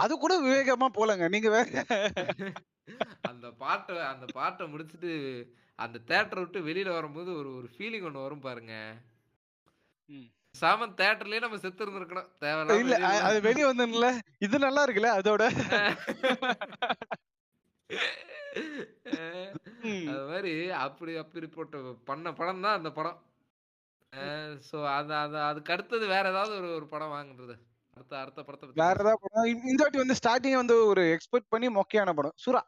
அது கூட விவேகமா போலங்க. நீங்க வேற அந்த பாட்டை அந்த பாட்டை முடிச்சுட்டு அந்த தியேட்டரை விட்டு வெளியில வரும்போது ஒரு ஒரு ஃபீலிங் ஒண்ணு வரும் பாருங்க. சாமன் தியேட்டர்லயே நம்ம செத்து இருந்திருக்கணும், தேவை இல்ல அது வெளியே வந்ததுல. இது நல்லா இருக்குல்ல, அதோட அது மாதிரி அப்படி அப்படி போட்டு பண்ண படம் தான் அந்த படம். சோ அது அது அதுக்கு அடுத்தது வேற ஏதாவது ஒரு ஒரு படம் வாங்குறது, அடுத்த அடுத்த படத்தை வேற ஏதாவது படம். இந்த வாட்டி வந்து ஸ்டார்டிங் வந்து ஒரு எக்ஸ்பெக்ட் பண்ணி மொக்கையான படம் சுறா.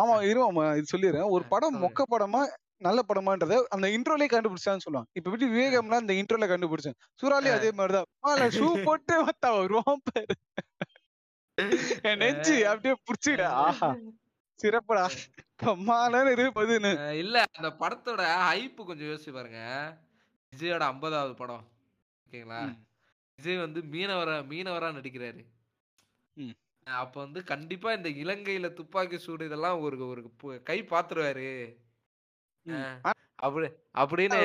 ஆமா இருமா இது சொல்லிடுறேன். ஒரு படம் மொக்க படமா நல்ல படமான்றத அந்த இன்ட்ரோலே கண்டுபிடிச்சான்னு சொல்லுவாங்க. இப்ப எப்படி விவேகம்னா அந்த இன்ட்ரோல கண்டுபிடிச்சேன், சூறாலே அதே மாதிரிதான். ஷூ போட்டு வந்தா வருவான் பேரு நெஞ்சு அப்படியே புடிச்சுடா, ஆஹா சிறப்படா மாலன்னு இருப்பதுன்னு. இல்ல அந்த படத்தோட ஹைப்பு கொஞ்சம் யோசிச்சு பாருங்க. விஜயோட ஐம்பதாவது படம் ஓகேங்களா, விஜய் வந்து மீனவரா மீனவரா நடிக்கிறாரு. அப்ப வந்து கண்டிப்பா இந்த இலங்கையில துப்பாக்கி சூடு இதெல்லாம் ஒரு ஒரு கை பாத்துருவாரு அப்படி அப்படின்னு.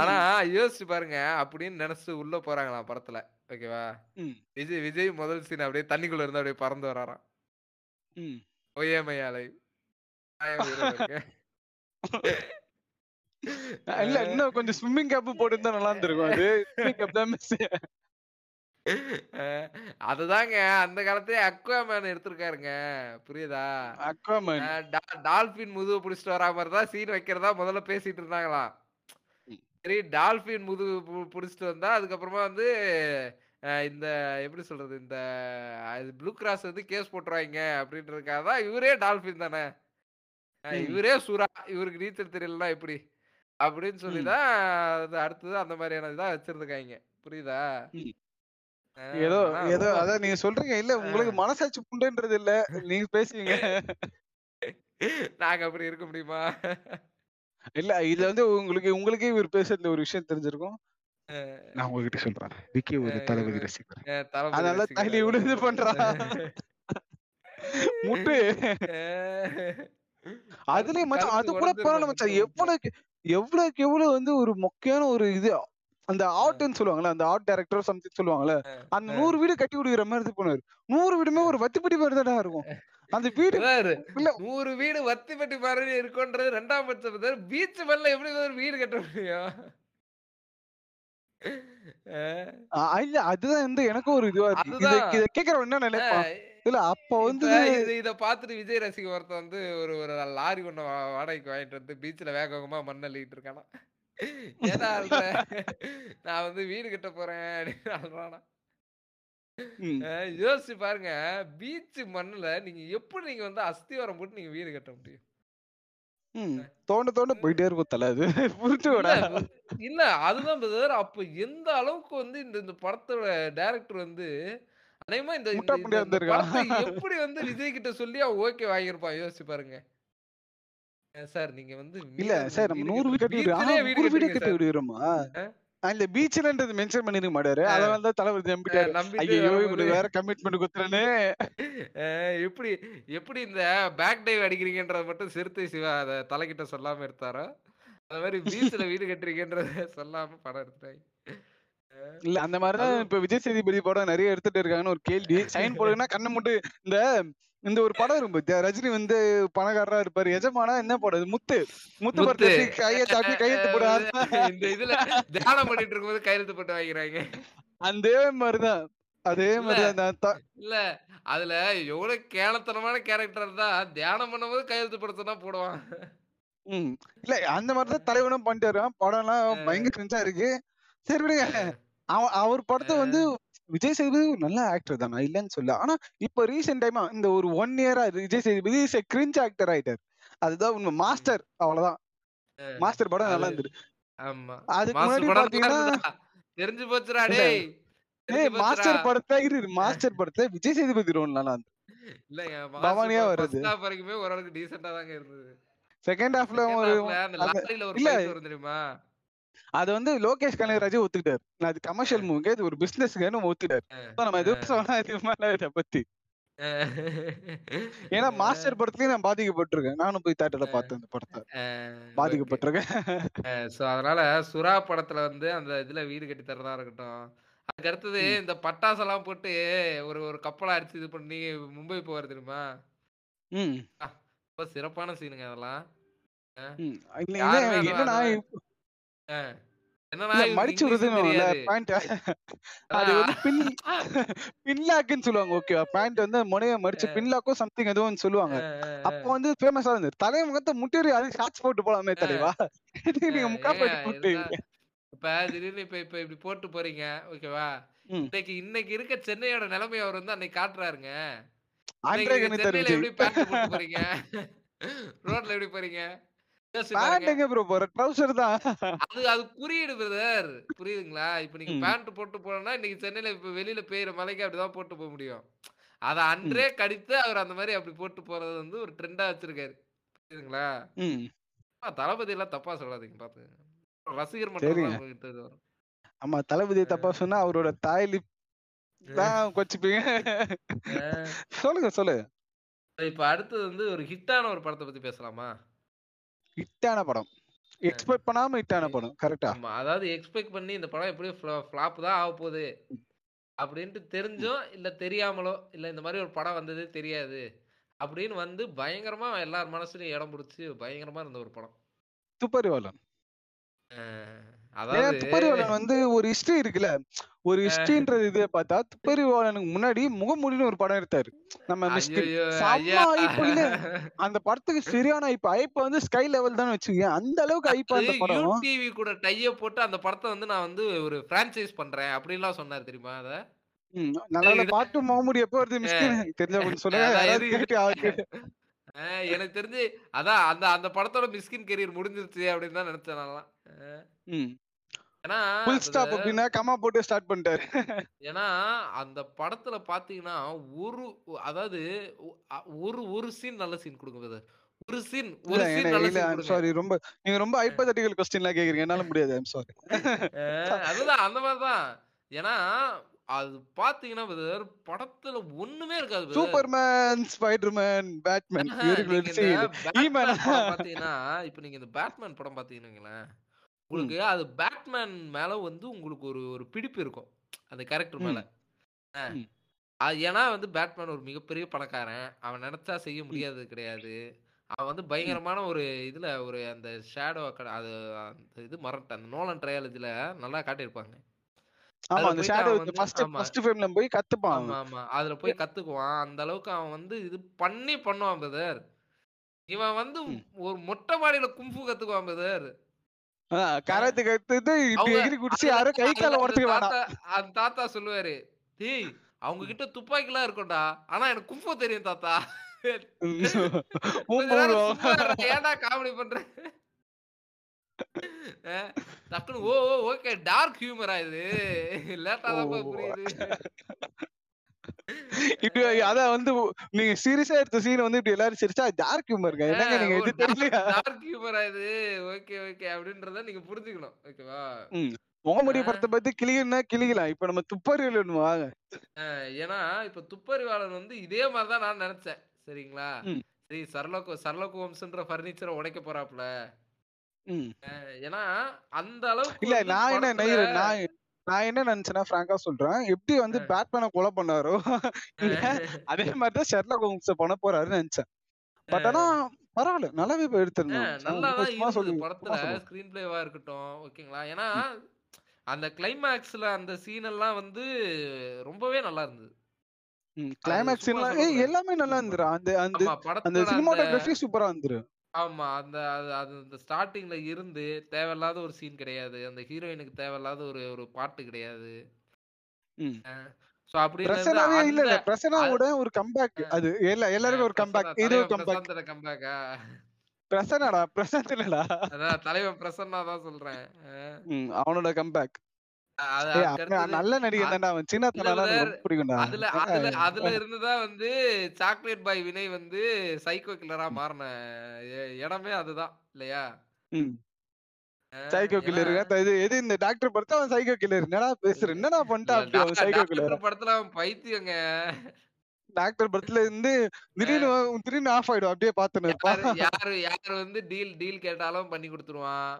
ஆனா யோசிச்சு பாருங்க, அப்படின்னு நினைச்சு உள்ள போறாங்களா படத்துல ஓகேவா. விஜய் விஜய் முதல் சீன் அப்படியே தண்ணிக்குள்ள இருந்து அப்படியே பறந்து வராராம். ஒய்யமையாலை இல்ல இன்னும் கொஞ்சம் ஸ்விம்மிங் கேப் போட்டுருந்தா நல்லா இருந்திருக்கும். அதுதாங்க அந்த காலத்துல அக்வாமேன் எடுத்திருக்காருங்க, புரியுதா? அக்வாமேன் டால்பின் முதுகு பிடிச்சிட்டு வரா மாதிரிதான் சீன் வைக்கிறதா முதல்ல பேசிட்டு இருந்தாங்களாம். சரி, டால்பின் முதுகு பிடிச்சிட்டு வந்தா அதுக்கப்புறமா வந்து இந்த எப்படி சொல்றது, இந்த ப்ளூ கிராஸ் வந்து கேஸ் போட்டுருவாங்க அப்படின்றதுக்காக. இவரே டால்பின் தானே, இவரே சுறா, இவருக்கு நீச்சல் தெரியலன்னா எப்படி அப்படின்னு சொல்லிதான் அடுத்தது அந்த மாதிரியான இதா வச்சிருந்துருக்காங்க. புரியுதா? ஏதோ ஏதோ அதான் நீங்க சொல்றீங்க. இல்ல உங்களுக்கு மனசாட்சி புண்டுன்றது இல்ல, நீங்க பேசுவீங்க. நாங்க அப்படி இருக்க முடியுமா? இல்ல இது வந்து உங்களுக்கு உங்களுக்கே ஒரு பேசுறது ஒரு விஷயம் தெரிஞ்சிருக்கும். நான் உங்ககிட்ட சொல்றேன், விக்கி ஒரு தளபதி ரசிக்கிறேன், அதனால தள்ளி விடுது பண்றான் முட்டு. அதுலயே மச்சான் அது கூட பரவாயில்ல மச்சான், எவ்வளவுக்கு எவ்வளவுக்கு எவ்வளவு வந்து ஒரு முக்கியமான ஒரு இது அந்த ஆர்ட்னு சொல்லுவாங்கல்ல, அந்த ஆர்ட் டைரக்டர் சம்திங் சொல்லுவாங்கல்ல, அந்த நூறு வீடு கட்டி விடுகிற மாதிரி இது போனாரு. நூறு வீடுமே ஒரு வத்திப்பட்டி மாதிரி தான் இருக்கும் அந்த வீடு. நூறு வீடு வத்திப்பட்டி மாதிரி இருக்கும்ன்றது ரெண்டாம் பட்சம். பீச் மேல எப்படி ஒரு வீடு கட்ட முடியும்? இல்ல அதுதான் வந்து எனக்கும் ஒரு இதுவா இருக்கு. கேக்குறவன் என்ன நினைப்பா இல்ல அப்ப வந்து இத பாத்துட்டு விஜய் ரசிக ஒருத்த வந்து ஒரு ஒரு லாரி ஒண்ணு வாடகைக்கு வாங்கிட்டு வந்து பீச்ல வேக வேகமா மண் அள்ளிட்டு இருக்கானா, ஏதா நான் வந்து வீடு கட்ட போறேன் அப்படின்னு அல்றானா. யோசிச்சு பாருங்க, பீச் மண்ணுல நீங்க எப்படி நீங்க வந்து அஸ்திவாரம் போட்டு நீங்க வீடு கட்ட முடியும்? தோண்ட தோண்ட போயிட்டே இருக்கும் தலை. அது இல்ல அதுதான் பிரதர். அப்ப எந்த அளவுக்கு வந்து இந்த படத்தோட டைரக்டர் வந்து அதேமா இந்த எப்படி வந்து விஜய் கிட்ட சொல்லி அவன் ஓகே வாங்கிருப்பான். யோசிச்சு பாருங்க சார், நீங்க வந்து இல்ல சார் நம்ம நூறு வீடு வீடு கட்டி விடுகிறோமா, அந்த பீச்லன்றது மென்ஷன் பண்ணிருக்க மாட்டாரு. அதனால தான் தலைவர் நம்பிட்டாரு வேற கமிட்மெண்ட் குத்துறேன்னு. எப்படி எப்படி இந்த பேக் டைவ் அடிக்கிறீங்கன்றத மட்டும் சிறுத்தை சிவா அதை தலைகிட்ட சொல்லாம எடுத்தாரோ, அந்த மாதிரி பீச்ல வீடு கட்டுறீங்கன்றத சொல்லாம படம் எடுத்துட்டாங்க. இல்ல அந்த மாதிரிதான் இப்ப விஜய் சேதுபதி படம் நிறைய எடுத்துட்டு இருக்காங்கன்னு ஒரு கேள்வி. சைன் போடுங்கன்னா கண்ணை முட்டு. இந்த இந்த ஒரு படம் இருக்கும், ரஜினி வந்து பணக்காரரா இருப்பாரு, எஜமானா என்ன போடுறது முத்து முத்து படத்தை கையை தாக்கி கையெழுத்து போடுறாரு. இந்த இதுல தியானம் பண்ணிட்டு இருக்கும் போது கையெழுத்து போட்டு வாங்கிறாங்க. அதே மாதிரிதான் அதே மாதிரிதான் இல்ல அதுல எவ்வளவு கேலத்தனமான கேரக்டர் தான், தியானம் பண்ணும் போது கையெழுத்து படத்தை தான் போடுவான். உம் இல்ல அந்த மாதிரிதான் தலைவனும் பண்ணிட்டு இருக்கான். படம் எல்லாம் பயங்கரமா இருக்கு. சரி விடுங்க, அவர் படத்தை வந்து விஜய் சேதுபதி ஒரு நல்ல ஆக்டர் தானா இல்லன்னு சொல்ல, ஆனா இப்ப ரீசென்ட் டைமா இந்த ஒரு ஒன் இயரா விஜய் சேதுபதி கிரிஞ்ச் ஆக்டர் ஆயிட்டார். அதுதான் உண்மை. மாஸ்டர் அவ்வளவுதான், மாஸ்டர் படம் நல்லா இருந்துரு. அதுக்கு முன்னாடி பாத்தீங்கன்னா தெரிஞ்சு போச்சுடா டேய், மாஸ்டர் படத்தை இரு மாஸ்டர் படத்தை விஜய் சேதுபதி ரோல் நல்லா இருந்து இல்லையா, பவானியா வருது. ஓரளவுக்கு டீசெண்டா தாங்க இருந்தது. செகண்ட் ஹாஃப்ல ஒரு தெரியுமா அது வந்து லோகேஷ் கனகராஜ் ஒத்துக்கிட்டாரு, அது கமர்ஷியல் மூவிங்க, இது ஒரு பிசினஸ் ஒத்துக்கிட்டாரு பத்தி. ஏன்னா மாஸ்டர் படத்துலயும் நான் பாதிக்கப்பட்டிருக்கேன், நானும் போய் தேட்டர்ல பார்த்தேன் அந்த படத்தை, பாதிக்கப்பட்டிருக்கேன். சோ அதனால சுறா படத்துல வந்து அந்த இதுல வீடு கட்டி தரதா இருக்கட்டும், அதுக்கு அடுத்தது இந்த பட்டாசெல்லாம் போட்டு ஒரு ஒரு கப்பலா அடிச்சு இது பண்ணி மும்பை போவார் தெரியுமா, ரொம்ப சிறப்பான சீனுங்க அதெல்லாம். தலைமுகத்தை முட்டேறி அது ஷார்ட்ஸ் போட்டு போலாமே தலைவா, நீங்க முக்கா போட்டு இப்ப திடீர்னு இப்ப இப்ப இப்படி போட்டு போறீங்க ஓகேவா. இன்னைக்கு இன்னைக்கு இருக்க சென்னையோட நிலைமை அவர் வந்து அன்னைக்கு காட்டுறாருங்க. போறீங்க ரோட்ல எப்படி போறீங்க புரியுதுங்களா? இப்ப நீங்க பேண்ட் போட்டு போனா இன்னைக்கு சென்னையில இப்ப வெளியில பெய்யுற மலைக்கு அப்படிதான் போட்டு போக முடியும். அத அன்றே கடித்து அவர் அந்த மாதிரி அப்படி போட்டு போறது வந்து ஒரு ட்ரெண்டா வச்சிருக்காரு. புரியுதுங்களா? தளபதி எல்லாம் தப்பா சொல்லாதீங்க, பாத்துங்க ரசிகர் மட்டும். ஆமா தளபதியை தப்பா சொன்னா அவரோட தாய்லி தான் கொச்சுப்பீங்க. சொல்லுங்க சொல்லுங்க. இப்ப அடுத்தது வந்து ஒரு ஹிட்டான ஒரு படத்தை பத்தி பேசலாமா? ஹிட்டான படம் எக்ஸ்பெக்ட் பண்ணாம ஹிட்டான படம். கரெக்டா? அதாவது எக்ஸ்பெக்ட் பண்ணி இந்த படம் எப்படியும் ஃப்ளாப் தான் ஆக போகுது அப்படின்ட்டு தெரிஞ்சோ இல்ல தெரியாமலோ, இல்ல இந்த மாதிரி ஒரு படம் வந்ததே தெரியாது அப்படின்னு வந்து பயங்கரமா எல்லார் மனசுலயும் இடம் பிடிச்சி பயங்கரமா இருந்த ஒரு படம் துப்பறிவாளன். அதாவது துப்பறிவாளன் வந்து ஒரு ஹிஸ்டரி இருக்குல்ல, ஒரு ஹிஸ்டரின்றது இதை பார்த்தா துப்பறிவாளனுக்கு முன்னாடி முகமூடின்னு ஒரு படம் எடுத்தாரு நம்ம மிஸ்டர். அந்த படத்துக்கு சரியான ஐப் ஐப் வந்து ஸ்கை லெவல் தான் வச்சுக்கோங்க, அந்த அளவுக்கு ஐப்பா அந்த படம். டிவி கூட டைய போட்டு அந்த படத்தை வந்து நான் வந்து ஒரு பிரான்சைஸ் பண்றேன் அப்படின்லாம் சொன்னாரு தெரியுமா. அதை நல்லா பாட்டு முகமூடி எப்போ வருது மிஸ்டர் தெரிஞ்ச சொல்ல எனக்கு தெரிஞ்சு அதான் அந்த அந்த படத்தோட மிஸ்கின் கெரியர் முடிஞ்சிருச்சு அப்படின்னு தான் நினைச்சேன் நான்லாம். ஏன்னா ஃபுல் ஸ்டாப் அப்படினா கமா போட்டு ஸ்டார்ட் பண்ணிட்டாரு. ஏன்னா அந்த படத்துல பாத்தீங்கன்னா ஒரு அதாவது ஒரு ஒரு சீன் நல்ல சீன் கொடுக்குது, ஒரு சீன் ஒரு சீன் நல்ல சீன். I'm sorry, ரொம்ப நீங்க ரொம்ப ஹைபோதெட்டிக்கல் क्वेश्चनலாம் கேக்குறீங்க, என்னால முடியாது. I'm sorry. அதுதான் அந்த மாதிரி தான். ஏனா அது பாத்தீங்கன்னா வேற படத்துல ஒண்ணுமே இருக்காது. சூப்பர்மேன், ஸ்பைடர்மேன், பேட்மேன், இவங்கள சீன் ஈமேன் பாத்தீங்கன்னா இப்போ நீங்க இந்த பேட்மேன் படம் பாத்தீங்கன்னா உங்களுக்கு அது பேட்மேன் மேல வந்து உங்களுக்கு ஒரு ஒரு பிடிப்பு இருக்கும் அந்த கரெக்டர் மேல. ஏன்னா வந்து பேட்மேன் ஒரு மிகப்பெரிய பணக்காரன், அவன் நினைச்சா செய்ய முடியாதது கிடையாது. அவன் வந்து பயங்கரமான ஒரு இதுல ஒரு அந்த ஷேடோ அது இது மறட்ட அந்த நோலன் ட்ரையாலஜில நல்லா காட்டியிருப்பாங்க. அதுல போய் கத்துக்குவான், அந்த அளவுக்கு அவன் வந்து இது பண்ணி பண்ணுவான் பிரதர். இவன் வந்து ஒரு மொட்டை மாடியில கும்பு கத்துக்குவான் பிரதர். தாத்தா சொல்லுவாரு, டேய் அவங்க கிட்ட துப்பாக்கிலாம் இருக்கும்டா, ஆனா எனக்கு கும்பு தெரியும் தாத்தா. ஏடா காமெடி பண்ற டக்குனு ஓ ஓகே டார்க் ஹியூமரா இது லேட்டா தான் புரியுது. இப்படி அத வந்து நீங்க சீரியஸா எடுத்த சீன் வந்து இப்படி எல்லாரும் சிரிச்சா டார்க் ஹியூமர்ங்க, என்னங்க நீங்க இது தெரியல டார்க் ஹியூமரா இது ஓகே ஓகே அப்படின்றத நீங்க புரிஞ்சுக்கணும் ஓகேவா. முகமுடி படத்தை பத்தி கிளிகள்னா கிளிகளா இப்ப நம்ம துப்பறிவாளன் வாங்க. ஏன்னா இப்ப துப்பறிவாளன் வந்து இதே மாதிரிதான் நான் நினைச்சேன் சரிங்களா. சரி சரலோகோ சரலோகோ வம்சன்ற பர்னிச்சரை உடைக்க போறாப்ல. ஏன்னா அந்த அளவுக்கு இல்ல. நான் என்ன நான் நான் என்ன நினைச்சேன்னா பிராங்கா சொல்றேன், எப்படி வந்து பேட்மேனை கொலை பண்ணாரோ அதே மாதிரிதான் ஷெர்லாக் ஹோம்ஸ் பண்ண போறாருன்னு நினைச்சேன். பட் ஆனா பரவாயில்ல நல்லாவே எடுத்திருந்தேன். நல்லாதான் படத்துல ஸ்கிரீன் பிளேவா இருக்கட்டும் ஓகேங்களா. ஏன்னா அந்த கிளைமேக்ஸ்ல அந்த சீன் எல்லாம் வந்து ரொம்பவே நல்லா இருந்தது. கிளைமேக்ஸ் எல்லாமே நல்லா இருந்துரு. அந்த அந்த சினிமாட்டோகிராஃபி சூப்பரா இருந்துரு. ஆமா அந்த அந்த ஸ்டார்டிங்ல இருந்து தேவையில்லாத ஒரு சீன் கிடையாது, அந்த ஹீரோயினுக்கு தேவையில்லாத ஒரு ஒரு பாட்டு கிடையாது. சோ அப்படி இல்ல இல்ல பிரசனாவோட ஒரு கம்பேக், அது எல்லாருக்கும் ஒரு கம்பேக், இது ஒரு கம்பேக் கம்பேக்கா பிரசன்னடா பிரசாந்த் இல்லடா அதான் தலைவன் பிரசன்னா தான் சொல்றேன். அவனோட கம்பேக் நல்ல நடிகன் தான் சின்ன புரியுண்டா. அதுல அதுல அதுல இருந்துதான் வந்து சாக்லேட் பாய் வினய் வந்து சைக்கோ கில்லரா மாறின இடமே அதுதான் இல்லையா. சைக்கோ கில்லர் எது இந்த டாக்டர் படத்தை அவன் சைக்கோ கில்லர் என்னடா பேசுற என்னடா பண்ணிட்டான் சைக்கோ கில்லர் படத்துல அவன் பைத்தியங்க. டாக்டர் பர்த்ல இருந்து திடீர்னு திடீர்னு ஆஃப் ஆயிடும் அப்படியே பாத்துன்னு. யாரு யாரு வந்து டீல் டீல் கேட்டாலும் பண்ணி கொடுத்துருவான்.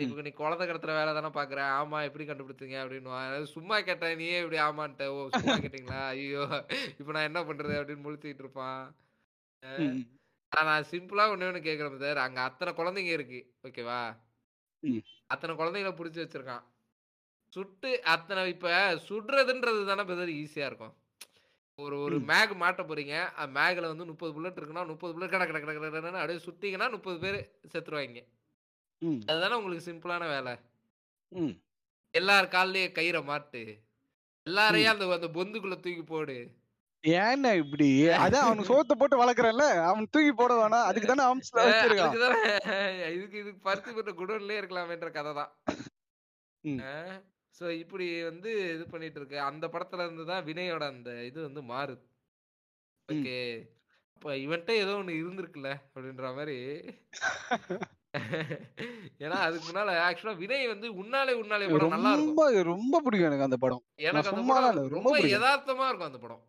நீ குழந்தை கடத்துற வேலை தானே பாக்குற, ஆமா எப்படி கண்டுபிடிச்சீங்க அப்படின்னு சும்மா கேட்டேன். நீயே இப்படி ஆமான்ட்ட, ஓ சும்மா கேட்டீங்களா, ஐயோ இப்ப நான் என்ன பண்றது அப்படின்னு முழிச்சுக்கிட்டு இருப்பான். நான் சிம்பிளா ஒண்ணு ஒண்ணு கேக்குறேன் சார், அங்க அத்தனை குழந்தைங்க இருக்கு ஓகேவா, அத்தனை குழந்தைங்களை புடிச்சு வச்சிருக்கான் சுட்டு அத்தனை. இப்ப சுடுறதுன்றது தானே பிரதர் ஈஸியா இருக்கும். ஒரு ஒரு மேக் மாட்ட போறீங்க, அந்த மேக்ல வந்து முப்பது புல்லட் இருக்குன்னா முப்பது புல்லட் கடை கடை கடை கடை அப்படியே சுட்டிங்கன்னா முப்பது பேர் செத்துருவாங்க. அதுதானே உங்களுக்கு சிம்பிளான வேலை. எல்லார் கால்லையும் கயிறை மாட்டு, எல்லாரையும் அந்த அந்த பொந்துக்குள்ள தூக்கி போடு. ஏன்னா இப்படி அதான் அவனுக்கு சோத்த போட்டு வளர்க்குறேன்ல, அவன் தூக்கி போட வேணாம் அதுக்கு தானே ஆம்ஸ்ல வச்சிருக்கான். இதுக்கு இதுக்கு பருத்தி போட்ட குடோன்லயே இருக்கலாமேன்ற கதை தான். ஸோ இப்படி வந்து இது பண்ணிட்டு இருக்கு. அந்த படத்துல இருந்துதான் வினயோட அந்த இது வந்து மாறுது. ஓகே அப்ப இவன்ட்ட ஏதோ ஒண்ணு இருந்திருக்குல்ல அப்படின்ற மாதிரி. ஏன்னா அதுக்கு முன்னால ஆக்சுவலா வினய் வந்து உன்னாலே உன்னாலே படம் நல்லா இருக்கும், ரொம்ப பிடிக்கும் எனக்கு அந்த படம். எனக்கு அந்த படம் ரொம்ப யதார்த்தமா இருக்கும் அந்த படம்,